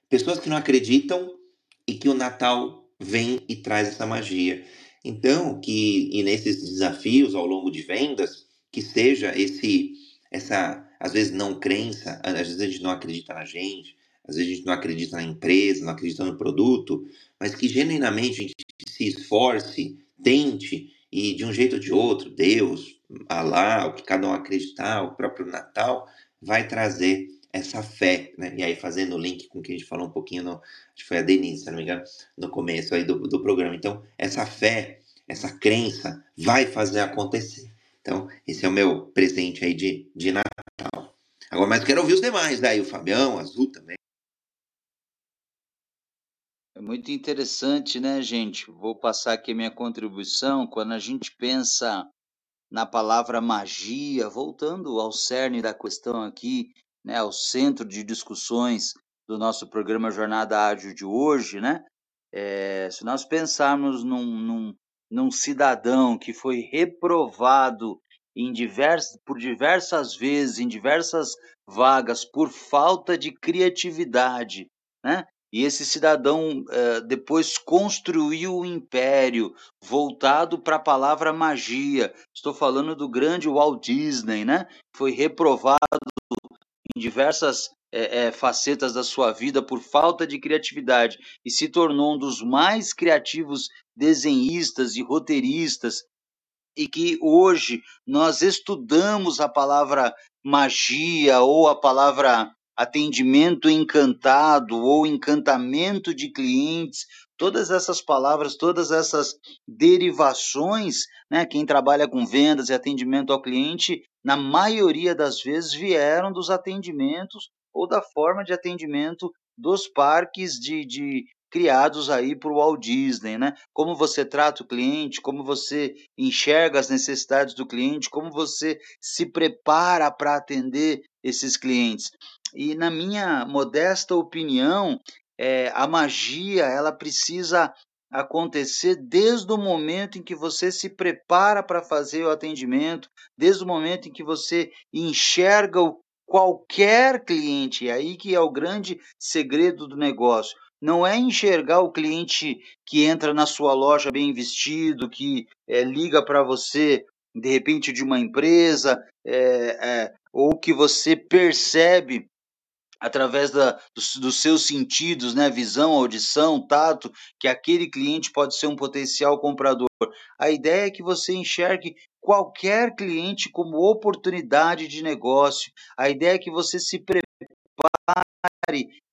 Pessoas que não acreditam e que o Natal vem e traz essa magia. Então, que e nesses desafios ao longo de vendas, que seja esse, essa, às vezes, não crença, às vezes a gente não acredita na gente, às vezes a gente não acredita na empresa, não acredita no produto, mas que genuinamente a gente se esforce, tente, e de um jeito ou de outro, Deus, Alá, o que cada um acreditar, o próprio Natal, vai trazer essa fé, né? E aí fazendo o link com o que a gente falou um pouquinho, no, acho que foi a Denise, se não me engano, no começo aí do, do programa. Então, essa fé, essa crença vai fazer acontecer. Então, esse é o meu presente aí de, de Natal. Agora, mas quero ouvir os demais daí, o Fabião, a Zu também. É muito interessante, né, gente? Vou passar aqui a minha contribuição. Quando a gente pensa na palavra magia, voltando ao cerne da questão aqui, né, ao centro de discussões do nosso programa Jornada Ágil de hoje, né, é, se nós pensarmos num, num, num cidadão que foi reprovado em divers, por diversas vezes, em diversas vagas, por falta de criatividade, né, e esse cidadão uh, depois construiu um império voltado para a palavra magia. Estou falando do grande Walt Disney, né? Foi reprovado em diversas é, é, facetas da sua vida por falta de criatividade e se tornou um dos mais criativos desenhistas e roteiristas. E que hoje nós estudamos a palavra magia ou a palavra atendimento encantado ou encantamento de clientes, todas essas palavras, todas essas derivações, né, quem trabalha com vendas e atendimento ao cliente, na maioria das vezes vieram dos atendimentos ou da forma de atendimento dos parques de, de criados aí por Walt Disney, né? Como você trata o cliente, como você enxerga as necessidades do cliente, como você se prepara para atender esses clientes. E na minha modesta opinião, é, a magia ela precisa acontecer desde o momento em que você se prepara para fazer o atendimento, desde o momento em que você enxerga o, qualquer cliente. É aí que é o grande segredo do negócio. Não é enxergar o cliente que entra na sua loja bem vestido, que é, liga para você, de repente, de uma empresa, é, é, ou que você percebe através da, dos, dos seus sentidos, né, visão, audição, tato, que aquele cliente pode ser um potencial comprador. A ideia é que você enxergue qualquer cliente como oportunidade de negócio. A ideia é que você se prepare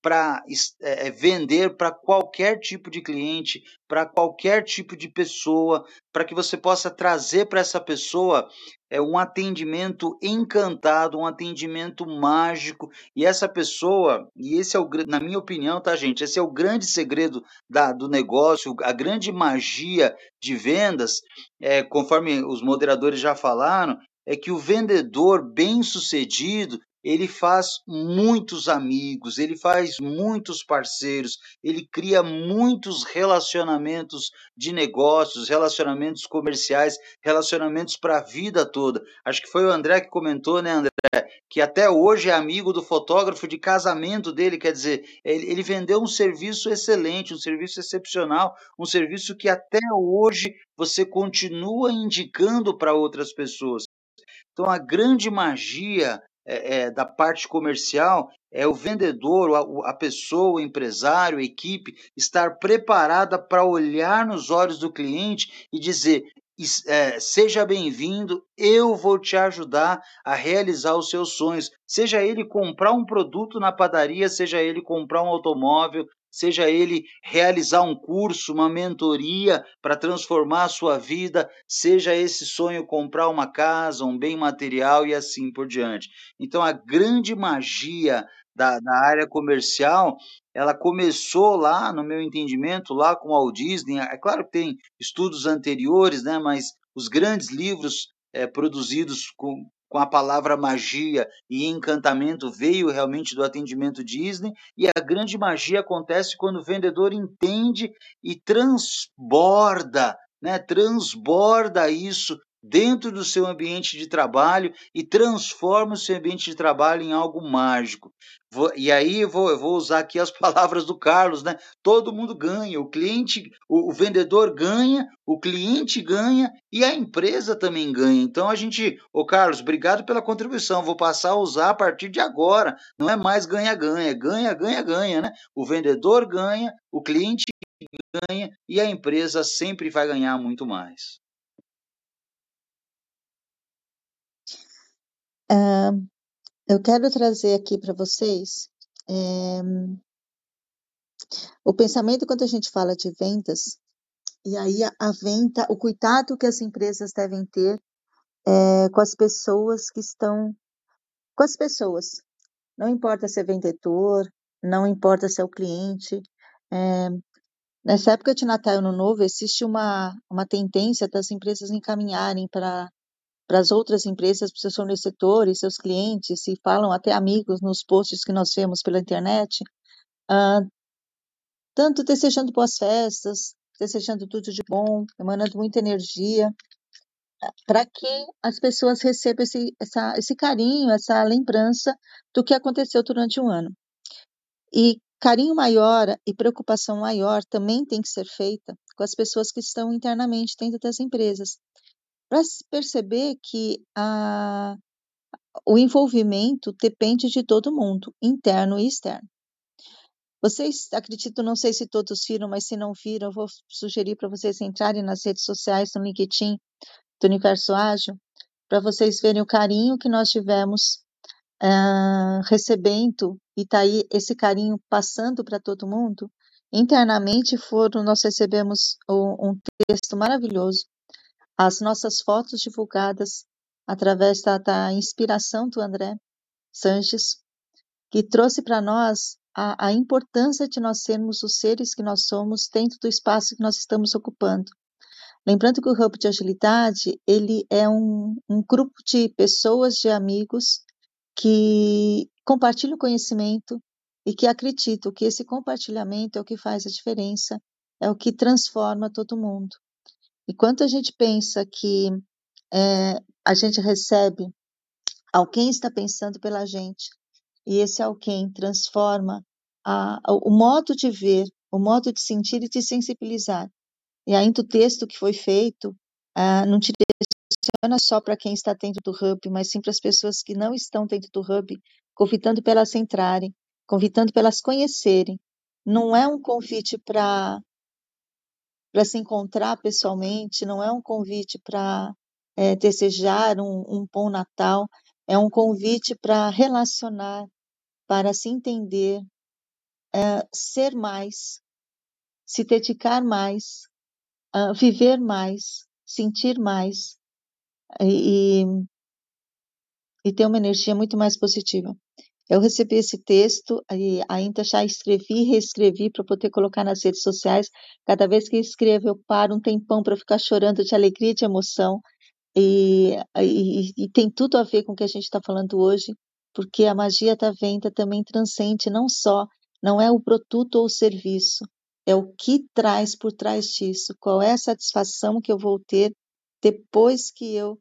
para é, vender para qualquer tipo de cliente, para qualquer tipo de pessoa, para que você possa trazer para essa pessoa é, um atendimento encantado, um atendimento mágico. E essa pessoa, e esse é o, na minha opinião, tá, gente? Esse é o grande segredo da, do negócio, a grande magia de vendas, é, conforme os moderadores já falaram, é que o vendedor bem-sucedido, ele faz muitos amigos, ele faz muitos parceiros, ele cria muitos relacionamentos de negócios, relacionamentos comerciais, relacionamentos para a vida toda. Acho que foi o André que comentou, né, André? Que até hoje é amigo do fotógrafo de casamento dele, quer dizer, ele, ele vendeu um serviço excelente, um serviço excepcional, um serviço que até hoje você continua indicando para outras pessoas. Então, a grande magia É, é, da parte comercial é o vendedor, a, a pessoa, o empresário, a equipe, estar preparada para olhar nos olhos do cliente e dizer: é, seja bem-vindo, eu vou te ajudar a realizar os seus sonhos. Seja ele comprar um produto na padaria, seja ele comprar um automóvel, seja ele realizar um curso, uma mentoria para transformar a sua vida, seja esse sonho comprar uma casa, um bem material e assim por diante. Então, a grande magia da, da área comercial, ela começou lá, no meu entendimento, lá com o Walt Disney. É claro que tem estudos anteriores, né, mas os grandes livros é, produzidos com... com a palavra magia e encantamento veio realmente do atendimento Disney, e a grande magia acontece quando o vendedor entende e transborda, né? Transborda isso dentro do seu ambiente de trabalho e transforma o seu ambiente de trabalho em algo mágico. Vou, e aí eu vou, eu vou usar aqui as palavras do Carlos, né? Todo mundo ganha, o cliente, o, o vendedor ganha, o cliente ganha e a empresa também ganha. Então a gente, ô Carlos, obrigado pela contribuição, vou passar a usar a partir de agora. Não é mais ganha-ganha, ganha-ganha-ganha, né? O vendedor ganha, o cliente ganha e a empresa sempre vai ganhar muito mais. Uh, eu quero trazer aqui para vocês é, o pensamento quando a gente fala de vendas, e aí a, a venda, o cuidado que as empresas devem ter é, com as pessoas que estão, com as pessoas, não importa se é vendedor, não importa se é o cliente. É, nessa época de Natal e Ano Novo existe uma, uma tendência das empresas encaminharem para para as outras empresas, para os seus fornecedores, seus clientes, e falam até amigos nos posts que nós vemos pela internet, uh, tanto desejando boas festas, desejando tudo de bom, emanando muita energia, para que as pessoas recebam esse, essa, esse carinho, essa lembrança do que aconteceu durante um ano. E carinho maior e preocupação maior também tem que ser feita com as pessoas que estão internamente dentro das empresas, para perceber que a, o envolvimento depende de todo mundo, interno e externo. Vocês, acredito, não sei se todos viram, mas se não viram, eu vou sugerir para vocês entrarem nas redes sociais, no LinkedIn do Universo Ágil, para vocês verem o carinho que nós tivemos uh, recebendo, e está aí esse carinho passando para todo mundo. Internamente foram, nós recebemos um, um texto maravilhoso, as nossas fotos divulgadas através da, da inspiração do André Sanches, que trouxe para nós a, a importância de nós sermos os seres que nós somos dentro do espaço que nós estamos ocupando. Lembrando que o Hub de Agilidade, ele é um, um grupo de pessoas, de amigos, que compartilham conhecimento e que acreditam que esse compartilhamento é o que faz a diferença, é o que transforma todo mundo. E quando a gente pensa que é, a gente recebe, alguém está pensando pela gente, e esse alguém transforma a, o modo de ver, o modo de sentir e de sensibilizar. E ainda o texto que foi feito ah, não te direciona só para quem está dentro do Hub, mas sim para as pessoas que não estão dentro do Hub, convidando para elas entrarem, convidando para elas conhecerem. Não é um convite para... para se encontrar pessoalmente, não é um convite para é, desejar um, um bom Natal, é um convite para relacionar, para se entender, é, ser mais, se dedicar mais, é, viver mais, sentir mais e, e ter uma energia muito mais positiva. Eu recebi esse texto e ainda já escrevi, reescrevi para poder colocar nas redes sociais. Cada vez que eu escrevo, eu paro um tempão para ficar chorando de alegria e de emoção. E, e, e tem tudo a ver com o que a gente está falando hoje, porque a magia da venda também transcende, não só, não é o produto ou o serviço, é o que traz por trás disso, qual é a satisfação que eu vou ter depois que eu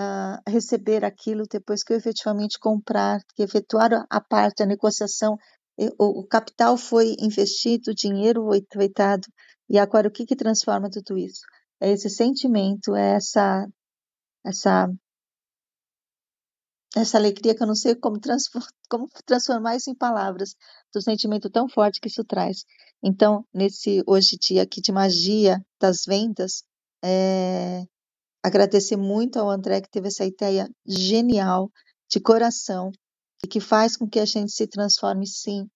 Uh, receber aquilo, depois que eu efetivamente comprar, que efetuar a parte, a negociação, eu, o capital foi investido, o dinheiro foi aproveitado, e agora o que, que transforma tudo isso? É esse sentimento, é essa, essa, essa alegria que eu não sei como, transform, como transformar isso em palavras, do sentimento tão forte que isso traz. Então, nesse hoje dia aqui de magia das vendas, é... agradecer muito ao André que teve essa ideia genial, de coração, e que faz com que a gente se transforme sim,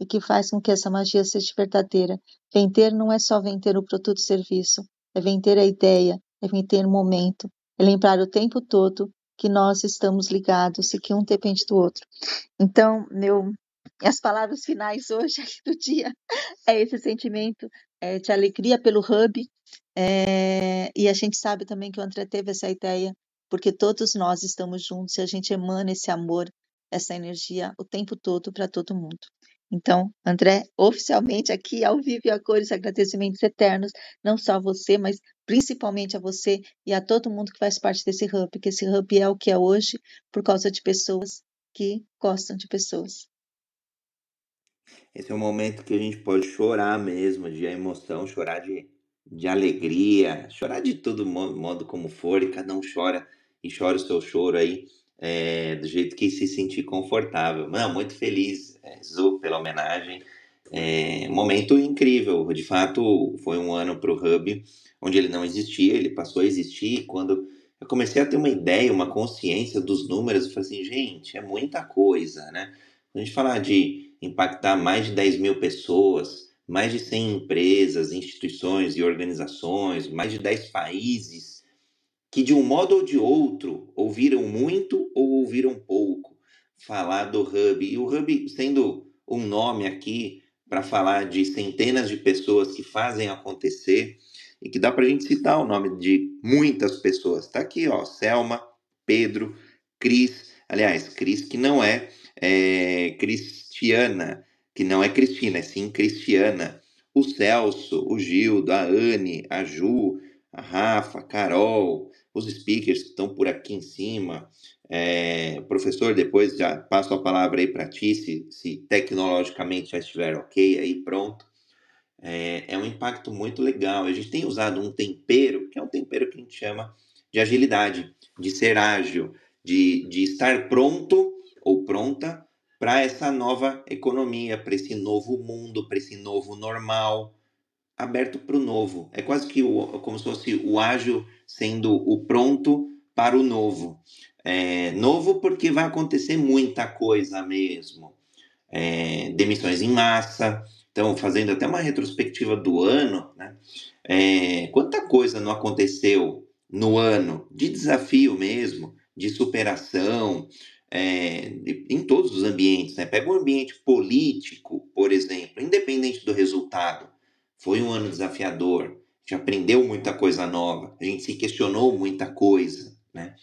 e que faz com que essa magia seja verdadeira. Vender não é só vender o produto e serviço, é vender a ideia, é vender o momento, é lembrar o tempo todo que nós estamos ligados e que um depende do outro. Então, meu, as palavras finais hoje do dia é esse sentimento é, de alegria pelo Hub. É, e a gente sabe também que o André teve essa ideia, porque todos nós estamos juntos e a gente emana esse amor, essa energia o tempo todo para todo mundo. Então, André, oficialmente aqui ao vivo e a cores, agradecimentos eternos, não só a você, mas principalmente a você e a todo mundo que faz parte desse Hub, que esse Hub é o que é hoje por causa de pessoas que gostam de pessoas. Esse é um momento que a gente pode chorar mesmo, de emoção, chorar de de alegria, chorar de todo modo, modo como for, e cada um chora e chora o seu choro aí é, do jeito que se sentir confortável. Não, muito feliz, é, Zu, pela homenagem, é, momento incrível, de fato foi um ano para o Hub, onde ele não existia, ele passou a existir. Quando eu comecei a ter uma ideia, uma consciência dos números, eu falei assim, gente, é muita coisa, né? A gente falar de impactar mais de dez mil pessoas, mais de cem empresas, instituições e organizações, mais de dez países, que de um modo ou de outro ouviram muito ou ouviram pouco falar do Hub. E o Hub sendo um nome aqui para falar de centenas de pessoas que fazem acontecer e que dá para a gente citar o nome de muitas pessoas. Está aqui, ó, Selma, Pedro, Cris, aliás, Cris que não é, é Cristiana, que não é Cristina, é sim Cristiana, o Celso, o Gildo, a Anne, a Ju, a Rafa, a Carol, os speakers que estão por aqui em cima. É, professor, depois já passo a palavra aí para ti, se, se tecnologicamente já estiver ok, aí pronto. É, é um impacto muito legal. A gente tem usado um tempero, que é um tempero que a gente chama de agilidade, de ser ágil, de, de estar pronto ou pronta para essa nova economia, para esse novo mundo, para esse novo normal, aberto para o novo. É quase que o, como se fosse o ágil sendo o pronto para o novo. É, novo porque vai acontecer muita coisa mesmo. É, demissões em massa, então fazendo até uma retrospectiva do ano, né? É, quanta coisa não aconteceu no ano, de desafio mesmo, de superação, É, em todos os ambientes, né? Pega um ambiente político, por exemplo, independente do resultado, foi um ano desafiador, a gente aprendeu muita coisa nova, a gente se questionou muita coisa, né?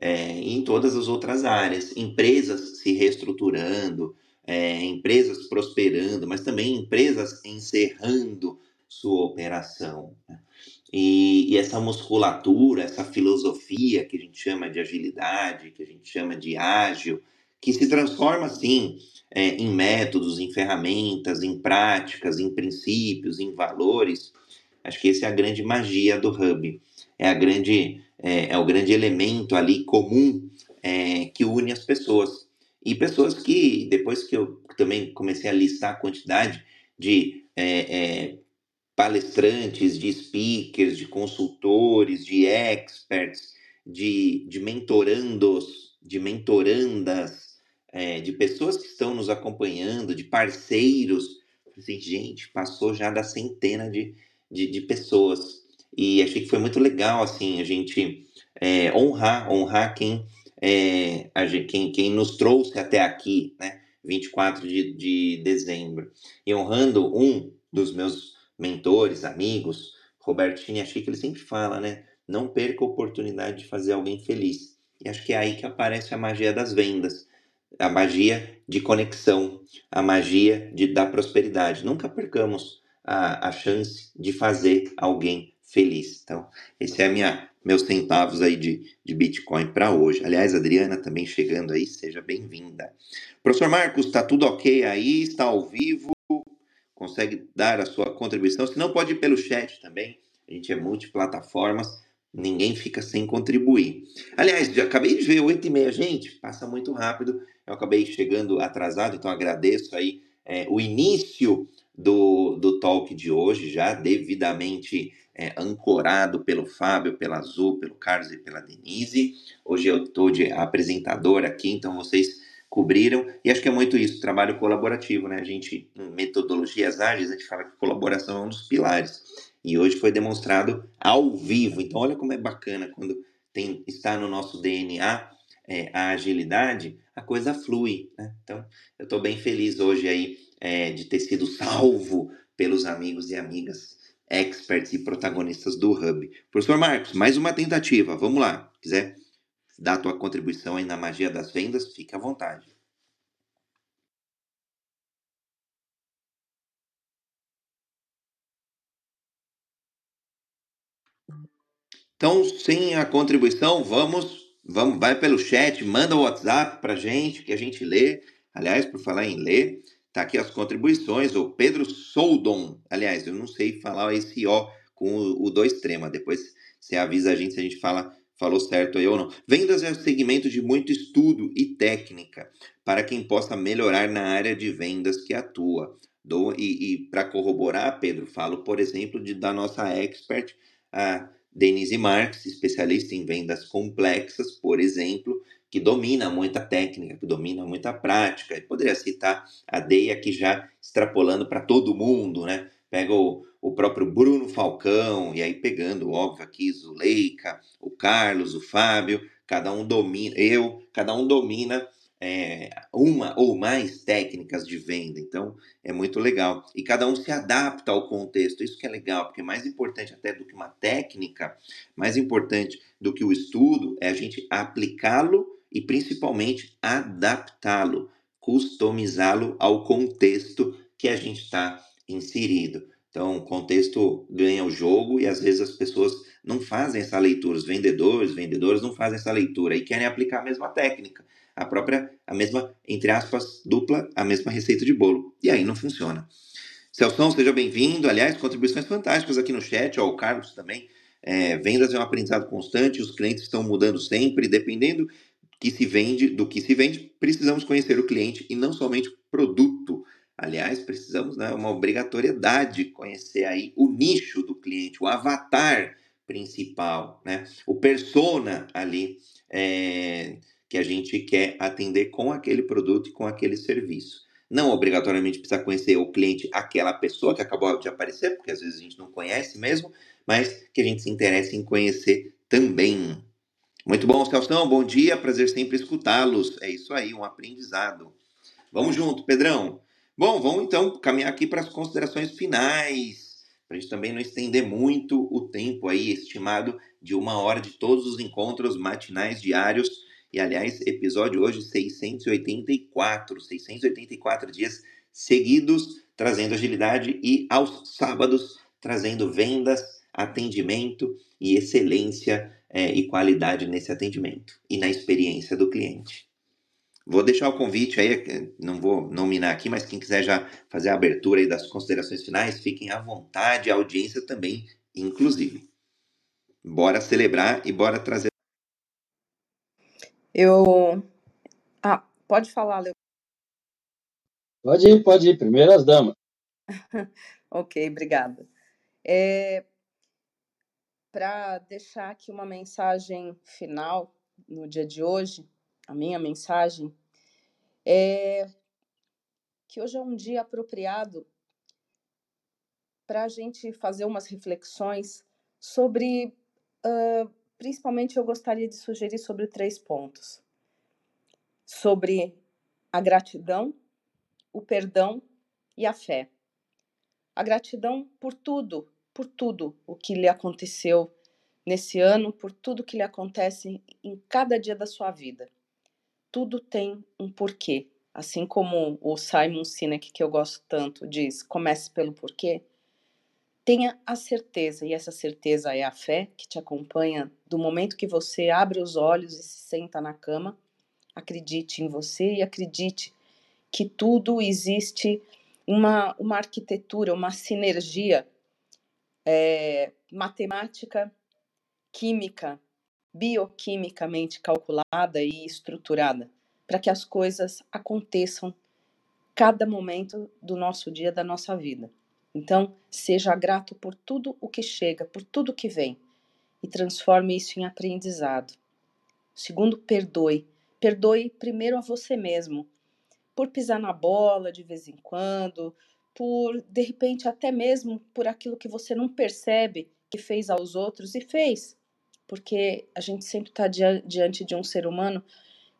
É, em todas as outras áreas, empresas se reestruturando, é, empresas prosperando, mas também empresas encerrando sua operação, né? E, e essa musculatura, essa filosofia que a gente chama de agilidade, que a gente chama de ágil, que se transforma, sim, é, em métodos, em ferramentas, em práticas, em princípios, em valores. Acho que essa é a grande magia do Hub. É, a grande, é, é o grande elemento ali comum é, que une as pessoas. E pessoas que, depois que eu também comecei a listar a quantidade de... É, é, palestrantes, de speakers, de consultores, de experts, de, de mentorandos, de mentorandas, é, de pessoas que estão nos acompanhando, de parceiros. Assim, gente, passou já da centena de, de, de pessoas. E achei que foi muito legal, assim, a gente é, honrar, honrar quem, é, a gente, quem, quem nos trouxe até aqui, né? vinte e quatro de dezembro. E honrando um dos meus mentores, amigos, Robertinho, achei que ele sempre fala, né? Não perca a oportunidade de fazer alguém feliz. E acho que é aí que aparece a magia das vendas, a magia de conexão, a magia de, da prosperidade. Nunca percamos a, a chance de fazer alguém feliz. Então, esse é minha, meus centavos aí de, de Bitcoin para hoje. Aliás, Adriana também chegando aí, seja bem-vinda. Professor Marcos, está tudo ok aí? Está ao vivo? Consegue dar a sua contribuição? Se não, pode ir pelo chat também. A gente é multiplataformas, ninguém fica sem contribuir. Aliás, já acabei de ver oito e meia, gente, passa muito rápido. Eu acabei chegando atrasado, então agradeço aí é, o início do, do talk de hoje, já devidamente É, ancorado pelo Fábio, pela Zu, pelo Carlos e pela Denise. Hoje eu estou de apresentador aqui, então vocês cobriram. E acho que é muito isso, trabalho colaborativo, né? A gente, em metodologias ágeis, a gente fala que colaboração é um dos pilares. E hoje foi demonstrado ao vivo. Então olha como é bacana quando tem, está no nosso D N A é, a agilidade, a coisa flui, né? Então eu estou bem feliz hoje aí é, de ter sido salvo pelos amigos e amigas experts e protagonistas do Hub. Professor Marcos, mais uma tentativa, vamos lá. Se quiser dar a tua contribuição aí na magia das vendas, fique à vontade. Então, sem a contribuição, vamos, vamos vai pelo chat, manda o WhatsApp pra gente, que a gente lê. Aliás, por falar em ler, tá aqui as contribuições, o Pedro Soldon. Aliás, eu não sei falar esse O com o, o do extremo. Depois você avisa a gente se a gente fala, falou certo aí ou não. Vendas é um segmento de muito estudo e técnica para quem possa melhorar na área de vendas que atua. Do, e e para corroborar, Pedro, falo, por exemplo, de, da nossa expert, a Denise Marques, especialista em vendas complexas, por exemplo, que domina muita técnica, que domina muita prática. E poderia citar a Deia aqui já extrapolando para todo mundo, né? Pega o, o próprio Bruno Falcão, e aí pegando, óbvio, aqui Zuleika, o Carlos, o Fábio, cada um domina, eu, cada um domina é, uma ou mais técnicas de venda. Então, é muito legal. E cada um se adapta ao contexto. Isso que é legal, porque mais importante até do que uma técnica, mais importante do que o estudo, é a gente aplicá-lo e principalmente adaptá-lo, customizá-lo ao contexto que a gente está inserido. Então, o contexto ganha o jogo e às vezes as pessoas não fazem essa leitura, os vendedores, vendedores não fazem essa leitura e querem aplicar a mesma técnica, a própria, a mesma, entre aspas, dupla, a mesma receita de bolo. E aí não funciona. Celso, seja bem-vindo. Aliás, contribuições fantásticas aqui no chat, ó, o Carlos também. É, vendas é um aprendizado constante, os clientes estão mudando sempre, dependendo que se vende, do que se vende, precisamos conhecer o cliente e não somente o produto. Aliás, precisamos, né, uma obrigatoriedade, conhecer aí o nicho do cliente, o avatar principal, né, o persona ali é, que a gente quer atender com aquele produto e com aquele serviço. Não obrigatoriamente precisa conhecer o cliente, aquela pessoa que acabou de aparecer, porque às vezes a gente não conhece mesmo, mas que a gente se interessa em conhecer também. Muito bom, Celso, bom dia, prazer sempre escutá-los. É isso aí, um aprendizado. Vamos junto, Pedrão. Bom, vamos então caminhar aqui para as considerações finais, para a gente também não estender muito o tempo aí estimado de uma hora de todos os encontros matinais diários. E, aliás, episódio hoje seiscentos e oitenta e quatro, seiscentos e oitenta e quatro dias seguidos, trazendo agilidade e aos sábados, trazendo vendas, atendimento e excelência É, e qualidade nesse atendimento e na experiência do cliente. Vou deixar o convite aí, não vou nominar aqui, mas quem quiser já fazer a abertura aí das considerações finais, fiquem à vontade, a audiência também, inclusive. Bora celebrar e bora trazer. Eu... Ah, pode falar, Leopoldo. Pode ir, pode ir. Primeiras damas. Ok, obrigada. É... para deixar aqui uma mensagem final no dia de hoje, a minha mensagem é que hoje é um dia apropriado para a gente fazer umas reflexões sobre, uh, principalmente eu gostaria de sugerir sobre três pontos. Sobre a gratidão, o perdão e a fé. A gratidão por tudo, por tudo o que lhe aconteceu nesse ano, por tudo que lhe acontece em cada dia da sua vida. Tudo tem um porquê. Assim como o Simon Sinek, que eu gosto tanto, diz, comece pelo porquê. Tenha a certeza, e essa certeza é a fé que te acompanha do momento que você abre os olhos e se senta na cama. Acredite em você e acredite que tudo existe uma, uma arquitetura, uma sinergia é, matemática, química, bioquimicamente calculada e estruturada para que as coisas aconteçam cada momento do nosso dia, da nossa vida. Então, seja grato por tudo o que chega, por tudo o que vem e transforme isso em aprendizado. Segundo, perdoe. Perdoe primeiro a você mesmo, por pisar na bola de vez em quando, por, de repente, até mesmo por aquilo que você não percebe que fez aos outros e fez, porque a gente sempre está diante de um ser humano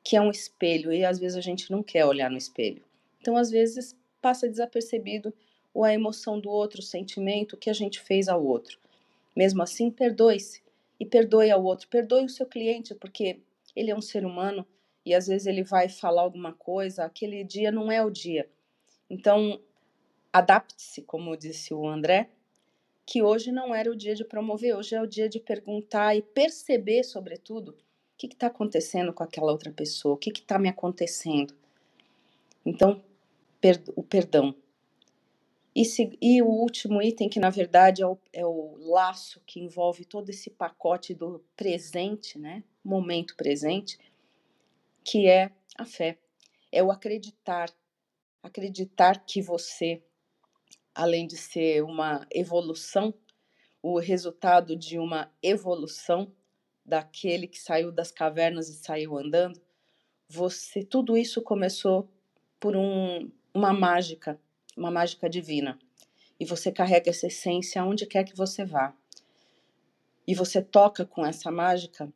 que é um espelho e, às vezes, a gente não quer olhar no espelho. Então, às vezes, passa desapercebido ou a emoção do outro, o sentimento que a gente fez ao outro. Mesmo assim, perdoe-se e perdoe ao outro. Perdoe o seu cliente, porque ele é um ser humano e às vezes ele vai falar alguma coisa, aquele dia não é o dia. Então, adapte-se, como disse o André, que hoje não era o dia de promover, hoje é o dia de perguntar e perceber, sobretudo, o que está acontecendo com aquela outra pessoa, o que está me acontecendo. Então, perdo- o perdão. E, se, e o último item, que na verdade é o, é o laço que envolve todo esse pacote do presente, né? Momento presente, que é a fé. É o acreditar. Acreditar que você, além de ser uma evolução, o resultado de uma evolução daquele que saiu das cavernas e saiu andando, você, tudo isso começou por um, uma mágica, uma mágica divina, e você carrega essa essência aonde quer que você vá, e você toca com essa mágica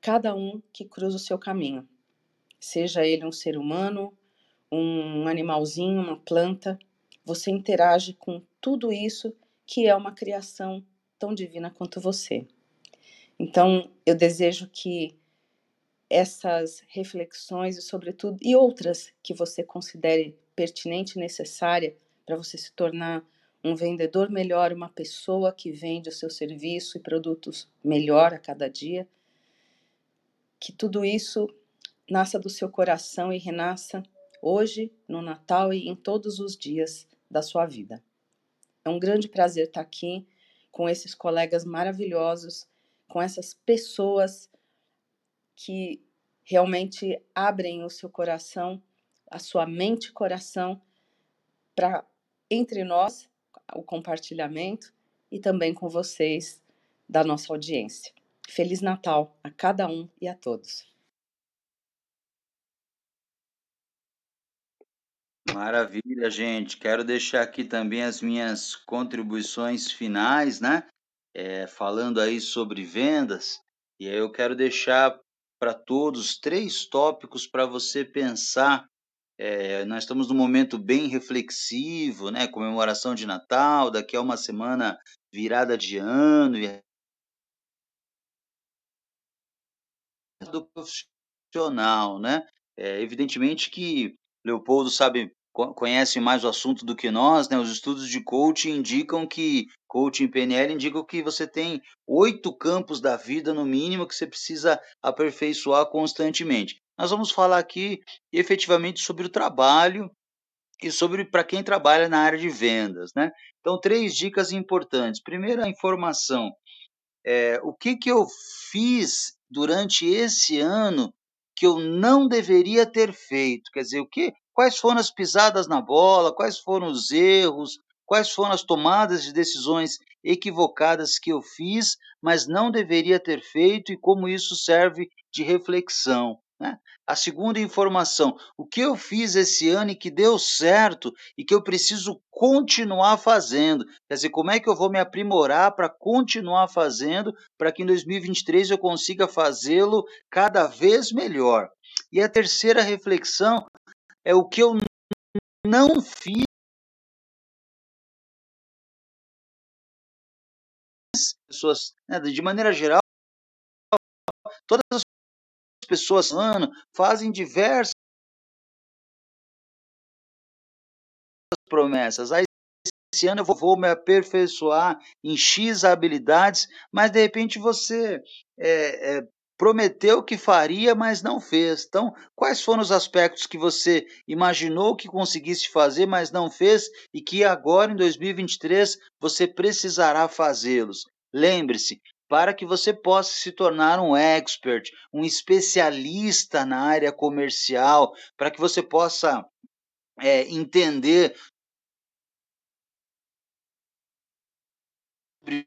cada um que cruza o seu caminho, seja ele um ser humano, um animalzinho, uma planta, você interage com tudo isso que é uma criação tão divina quanto você. Então, eu desejo que essas reflexões e, sobretudo, e outras que você considere pertinente e necessária para você se tornar um vendedor melhor, uma pessoa que vende o seu serviço e produtos melhor a cada dia, que tudo isso nasça do seu coração e renasça hoje, no Natal e em todos os dias da sua vida. É um grande prazer estar aqui com esses colegas maravilhosos, com essas pessoas que realmente abrem o seu coração, a sua mente e coração para, entre nós, o compartilhamento e também com vocês da nossa audiência. Feliz Natal a cada um e a todos. Maravilha, gente. Quero deixar aqui também as minhas contribuições finais, né? É, falando aí sobre vendas. E aí eu quero deixar para todos três tópicos para você pensar. É, nós estamos num momento bem reflexivo, né? Comemoração de Natal, daqui a uma semana virada de ano e do profissional, né? É, evidentemente que Leopoldo sabe, conhece mais o assunto do que nós, né? Os estudos de coaching indicam que coaching P N L indicam que você tem oito campos da vida no mínimo que você precisa aperfeiçoar constantemente. Nós vamos falar aqui efetivamente sobre o trabalho e sobre para quem trabalha na área de vendas, né? Então, três dicas importantes. Primeira informação, é, o que que eu fiz durante esse ano que eu não deveria ter feito? Quer dizer, o que? Quais foram as pisadas na bola, quais foram os erros, Quais foram as tomadas de decisões equivocadas que eu fiz, mas não deveria ter feito e como isso serve de reflexão, né? A segunda informação, o que eu fiz esse ano e que deu certo e que eu preciso continuar fazendo. Quer dizer, como é que eu vou me aprimorar para continuar fazendo para que em dois mil e vinte e três eu consiga fazê-lo cada vez melhor. E a terceira reflexão é o que eu não fiz pessoas, né, de maneira geral, todas as pessoas mano, fazem diversas promessas. Aí, esse ano eu vou, vou me aperfeiçoar em X habilidades, mas de repente você é, é, prometeu que faria, mas não fez. Então, quais foram os aspectos que você imaginou que conseguisse fazer, mas não fez e que agora, em dois mil e vinte e três, você precisará fazê-los? Lembre-se, para que você possa se tornar um expert, um especialista na área comercial, para que você possa é, entender sobre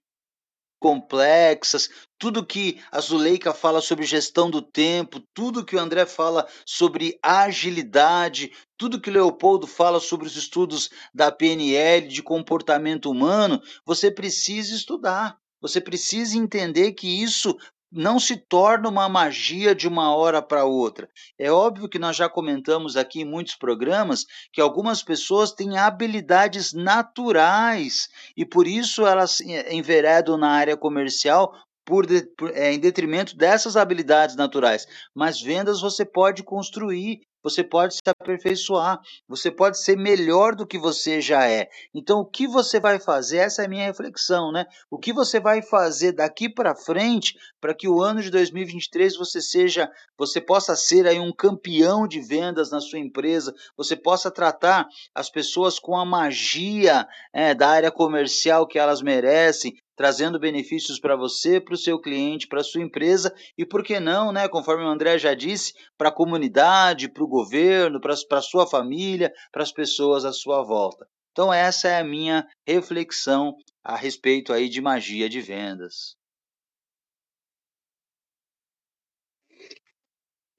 complexas, tudo que a Zuleika fala sobre gestão do tempo, tudo que o André fala sobre agilidade, tudo que o Leopoldo fala sobre os estudos da P N L, de comportamento humano, você precisa estudar. Você precisa entender que isso não se torna uma magia de uma hora para outra. É óbvio que nós já comentamos aqui em muitos programas que algumas pessoas têm habilidades naturais e por isso elas enveredam na área comercial por de, por, é, em detrimento dessas habilidades naturais. Mas vendas você pode construir. Você pode se aperfeiçoar, você pode ser melhor do que você já é. Então, o que você vai fazer? Essa é a minha reflexão, né? O que você vai fazer daqui para frente para que o ano de dois mil e vinte e três você seja, você possa ser aí um campeão de vendas na sua empresa, você possa tratar as pessoas com a magia é, da área comercial que elas merecem, trazendo benefícios para você, para o seu cliente, para a sua empresa e, por que não, né, conforme o André já disse, para a comunidade, para o governo, para a sua família, para as pessoas à sua volta. Então, essa é a minha reflexão a respeito aí de magia de vendas.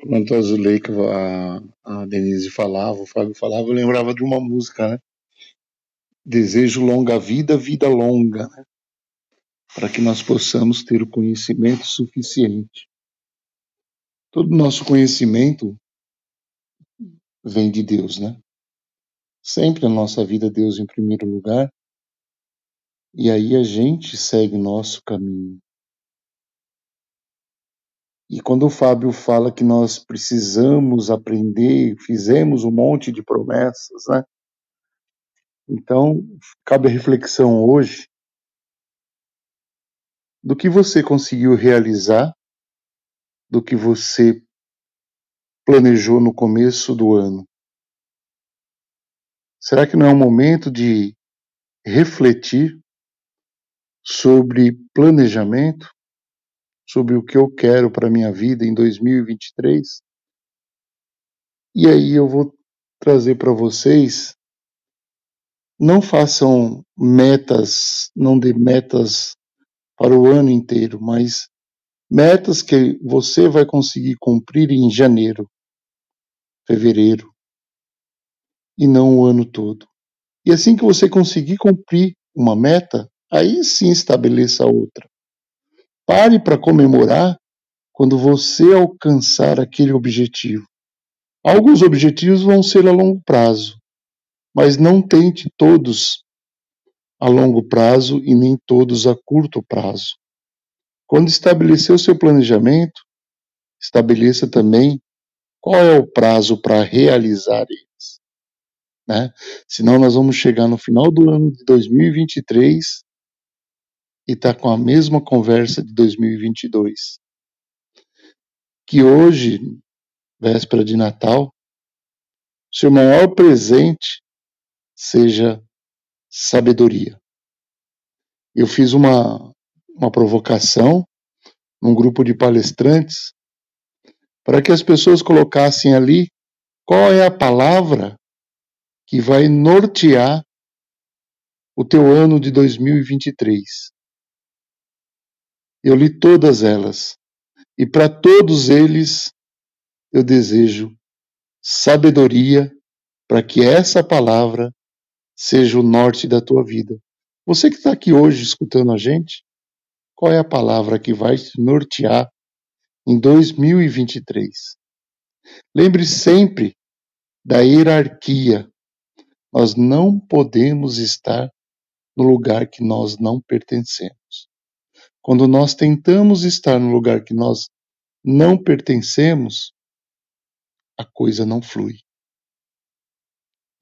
Enquanto a Zuleika, a Denise falava, o Fábio falava, eu lembrava de uma música, né? Desejo longa vida, vida longa, né? Para que nós possamos ter o conhecimento suficiente. Todo o nosso conhecimento vem de Deus, né? Sempre a nossa vida, Deus em primeiro lugar, e aí a gente segue nosso caminho. E quando o Fábio fala que nós precisamos aprender, fizemos um monte de promessas, né? Então, cabe a reflexão hoje, do que você conseguiu realizar, do que você planejou no começo do ano. Será que não é um momento de refletir sobre planejamento, sobre o que eu quero para a minha vida em dois mil e vinte e três? E aí eu vou trazer para vocês, não façam metas, não dê metas para o ano inteiro, mas metas que você vai conseguir cumprir em janeiro, fevereiro, e não o ano todo. E assim que você conseguir cumprir uma meta, aí sim estabeleça outra. Pare para comemorar quando você alcançar aquele objetivo. Alguns objetivos vão ser a longo prazo, mas não tente todos a longo prazo e nem todos a curto prazo. Quando estabelecer o seu planejamento, estabeleça também qual é o prazo para realizar eles, né? Senão nós vamos chegar no final do ano de dois mil e vinte e três e estar tá com a mesma conversa de dois mil e vinte e dois. Que hoje, véspera de Natal, o seu maior presente seja sabedoria. Eu fiz uma, uma provocação num grupo de palestrantes para que as pessoas colocassem ali qual é a palavra que vai nortear o teu ano de dois mil e vinte e três. Eu li todas elas, e para todos eles eu desejo sabedoria para que essa palavra seja o norte da tua vida. Você que está aqui hoje escutando a gente, qual é a palavra que vai te nortear em dois mil e vinte e três? Lembre sempre da hierarquia. Nós não podemos estar no lugar que nós não pertencemos. Quando nós tentamos estar no lugar que nós não pertencemos, a coisa não flui.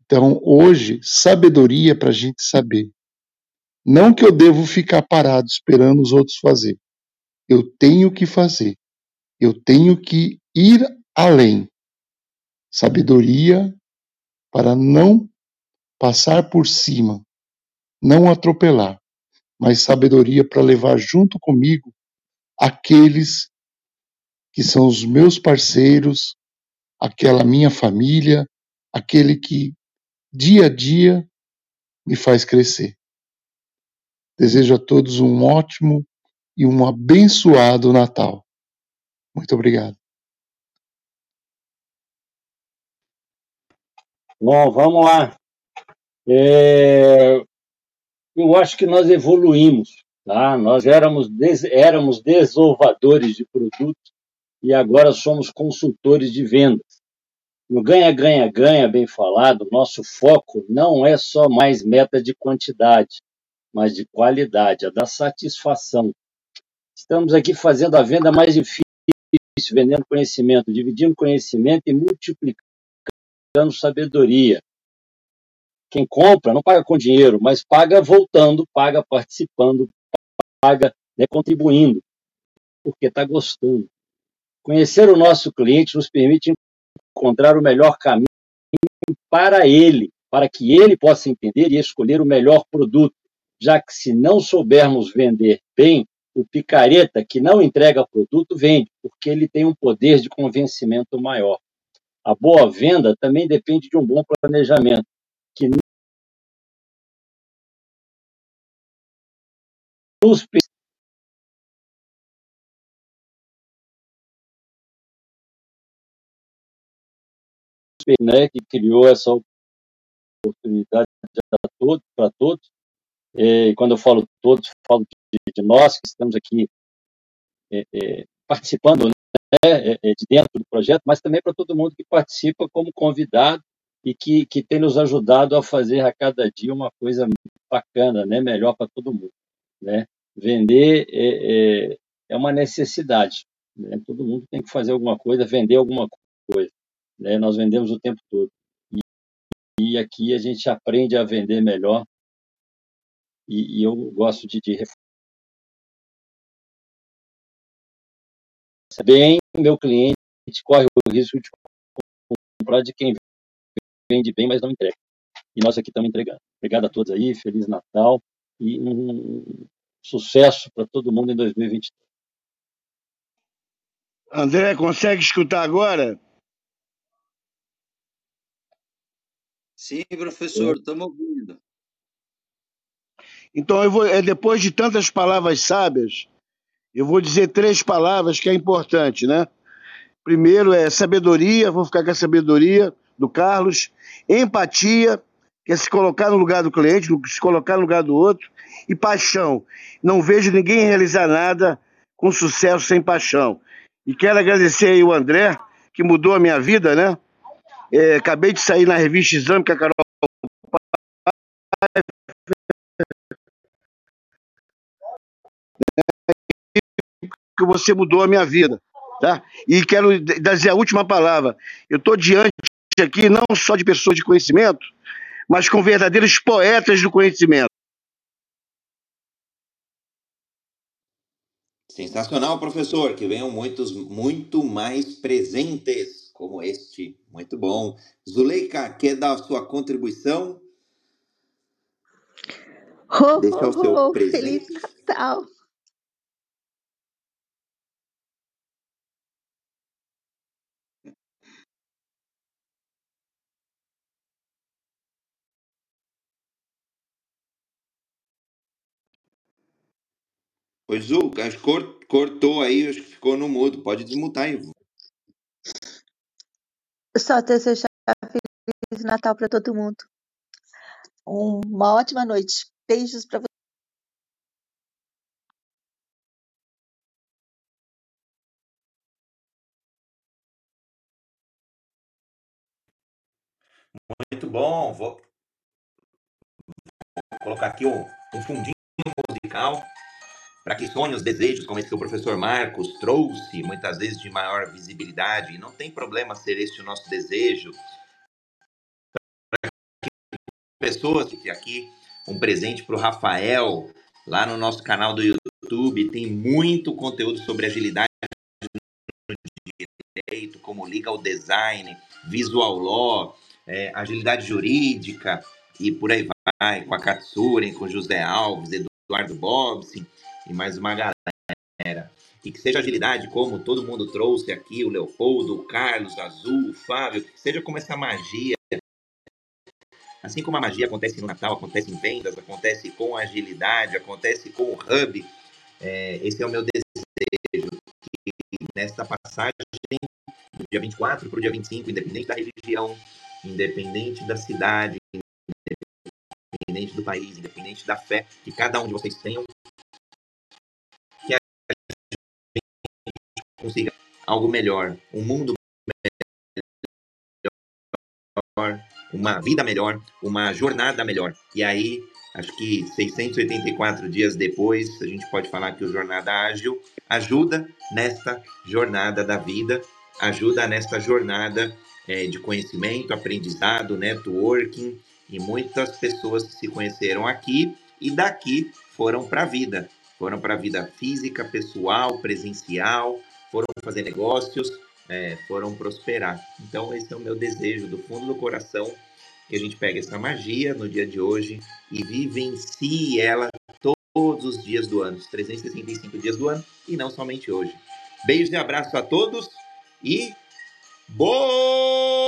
Então, hoje, sabedoria para a gente saber. Não que eu devo ficar parado esperando os outros fazer. Eu tenho que fazer. Eu tenho que ir além. Sabedoria para não passar por cima, não atropelar, mas sabedoria para levar junto comigo aqueles que são os meus parceiros, aquela minha família, aquele que dia a dia me faz crescer. Desejo a todos um ótimo e um abençoado Natal. Muito obrigado. Bom, vamos lá. É, eu acho que nós evoluímos, tá? Nós éramos, des, éramos desovadores de produtos e agora somos consultores de vendas. No ganha, ganha, ganha, bem falado, nosso foco não é só mais meta de quantidade, mas de qualidade, a da satisfação. Estamos aqui fazendo a venda mais difícil, vendendo conhecimento, dividindo conhecimento e multiplicando sabedoria. Quem compra não paga com dinheiro, mas paga voltando, paga participando, paga, né, contribuindo, porque está gostando. Conhecer o nosso cliente nos permite encontrar o melhor caminho para ele, para que ele possa entender e escolher o melhor produto, já que se não soubermos vender bem, o picareta que não entrega produto vende, porque ele tem um poder de convencimento maior. A boa venda também depende de um bom planejamento, que nos né, que criou essa oportunidade para todos, para todos. E quando eu falo todos, falo de, de nós que estamos aqui é, é, participando, né, de dentro do projeto, mas também para todo mundo que participa como convidado e que, que tem nos ajudado a fazer a cada dia uma coisa bacana, né? Melhor para todo mundo, né? Vender é, é, é uma necessidade, né? Todo mundo tem que fazer alguma coisa, vender alguma coisa, né? Nós vendemos o tempo todo. E, e aqui a gente aprende a vender melhor e, e eu gosto de, de reforçar bem, meu cliente corre o risco de comprar de quem vende bem, mas não entrega. E nós aqui estamos entregando. Obrigado a todos aí, Feliz Natal e um sucesso para todo mundo em dois mil e vinte e três. André, consegue escutar agora? Sim, professor, estamos ouvindo. Então, eu vou, depois de tantas palavras sábias, eu vou dizer três palavras que é importante, né? Primeiro é sabedoria, vou ficar com a sabedoria do Carlos. Empatia, que é se colocar no lugar do cliente, se colocar no lugar do outro. E paixão. Não vejo ninguém realizar nada com sucesso sem paixão. E quero agradecer aí o André, que mudou a minha vida, né? É, acabei de sair na revista Exame, que a Carol... que você mudou a minha vida, tá? E quero dizer a última palavra. Eu estou diante aqui não só de pessoas de conhecimento, mas com verdadeiros poetas do conhecimento. Sensacional, professor. Que venham muitos, muito mais presentes como este. Muito bom. Zuleika, quer dar a sua contribuição? Oh, Deixa o seu oh, presente. Feliz Natal. Ô, Ju, acho que cortou aí, acho que ficou no mudo. Pode desmutar aí, Ju. Só ter seu chá, feliz Natal para todo mundo. Uma ótima noite. Beijos para vocês. Muito bom. Vou colocar aqui um, um fundinho musical para que sonhos, desejos, como esse que o professor Marcos trouxe, muitas vezes de maior visibilidade, e não tem problema ser este o nosso desejo, para que pessoas que aqui, um presente para o Rafael, lá no nosso canal do YouTube, tem muito conteúdo sobre agilidade no direito, como legal design, visual law, é, agilidade jurídica, e por aí vai, com a Katsura, com José Alves, Eduardo Bobson, e mais uma galera. E que seja agilidade, como todo mundo trouxe aqui, o Leopoldo, o Carlos, a Azul, o Fábio, que seja como essa magia. Assim como a magia acontece no Natal, acontece em vendas, acontece com agilidade, acontece com o Hub. É, esse é o meu desejo, que nesta passagem do dia vinte e quatro para o dia vinte e cinco, independente da religião, independente da cidade, independente do país, independente da fé, que cada um de vocês tenham, consiga algo melhor, um mundo melhor, uma vida melhor, uma jornada melhor. E aí, acho que seiscentos e oitenta e quatro dias depois, a gente pode falar que o Jornada Ágil ajuda nesta jornada da vida, ajuda nesta jornada é, de conhecimento, aprendizado, networking, e muitas pessoas que se conheceram aqui e daqui foram para a vida. Foram para a vida física, pessoal, presencial, foram fazer negócios, é, foram prosperar. Então, esse é o meu desejo do fundo do coração, que a gente pegue essa magia no dia de hoje e vivencie ela todos os dias do ano, os trezentos e sessenta e cinco dias do ano, e não somente hoje. Beijos e abraço a todos e boa!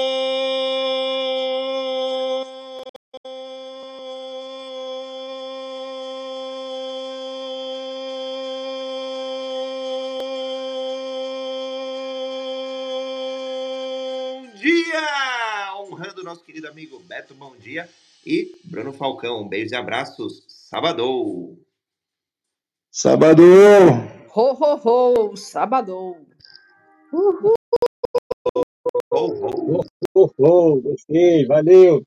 Nosso querido amigo Beto Bom Dia e Bruno Falcão. Beijos e abraços. Sabadou! Sabadou! Ho, ho, ho! Sabadou! Uhul! Ho, ho, ho! Gostei, valeu!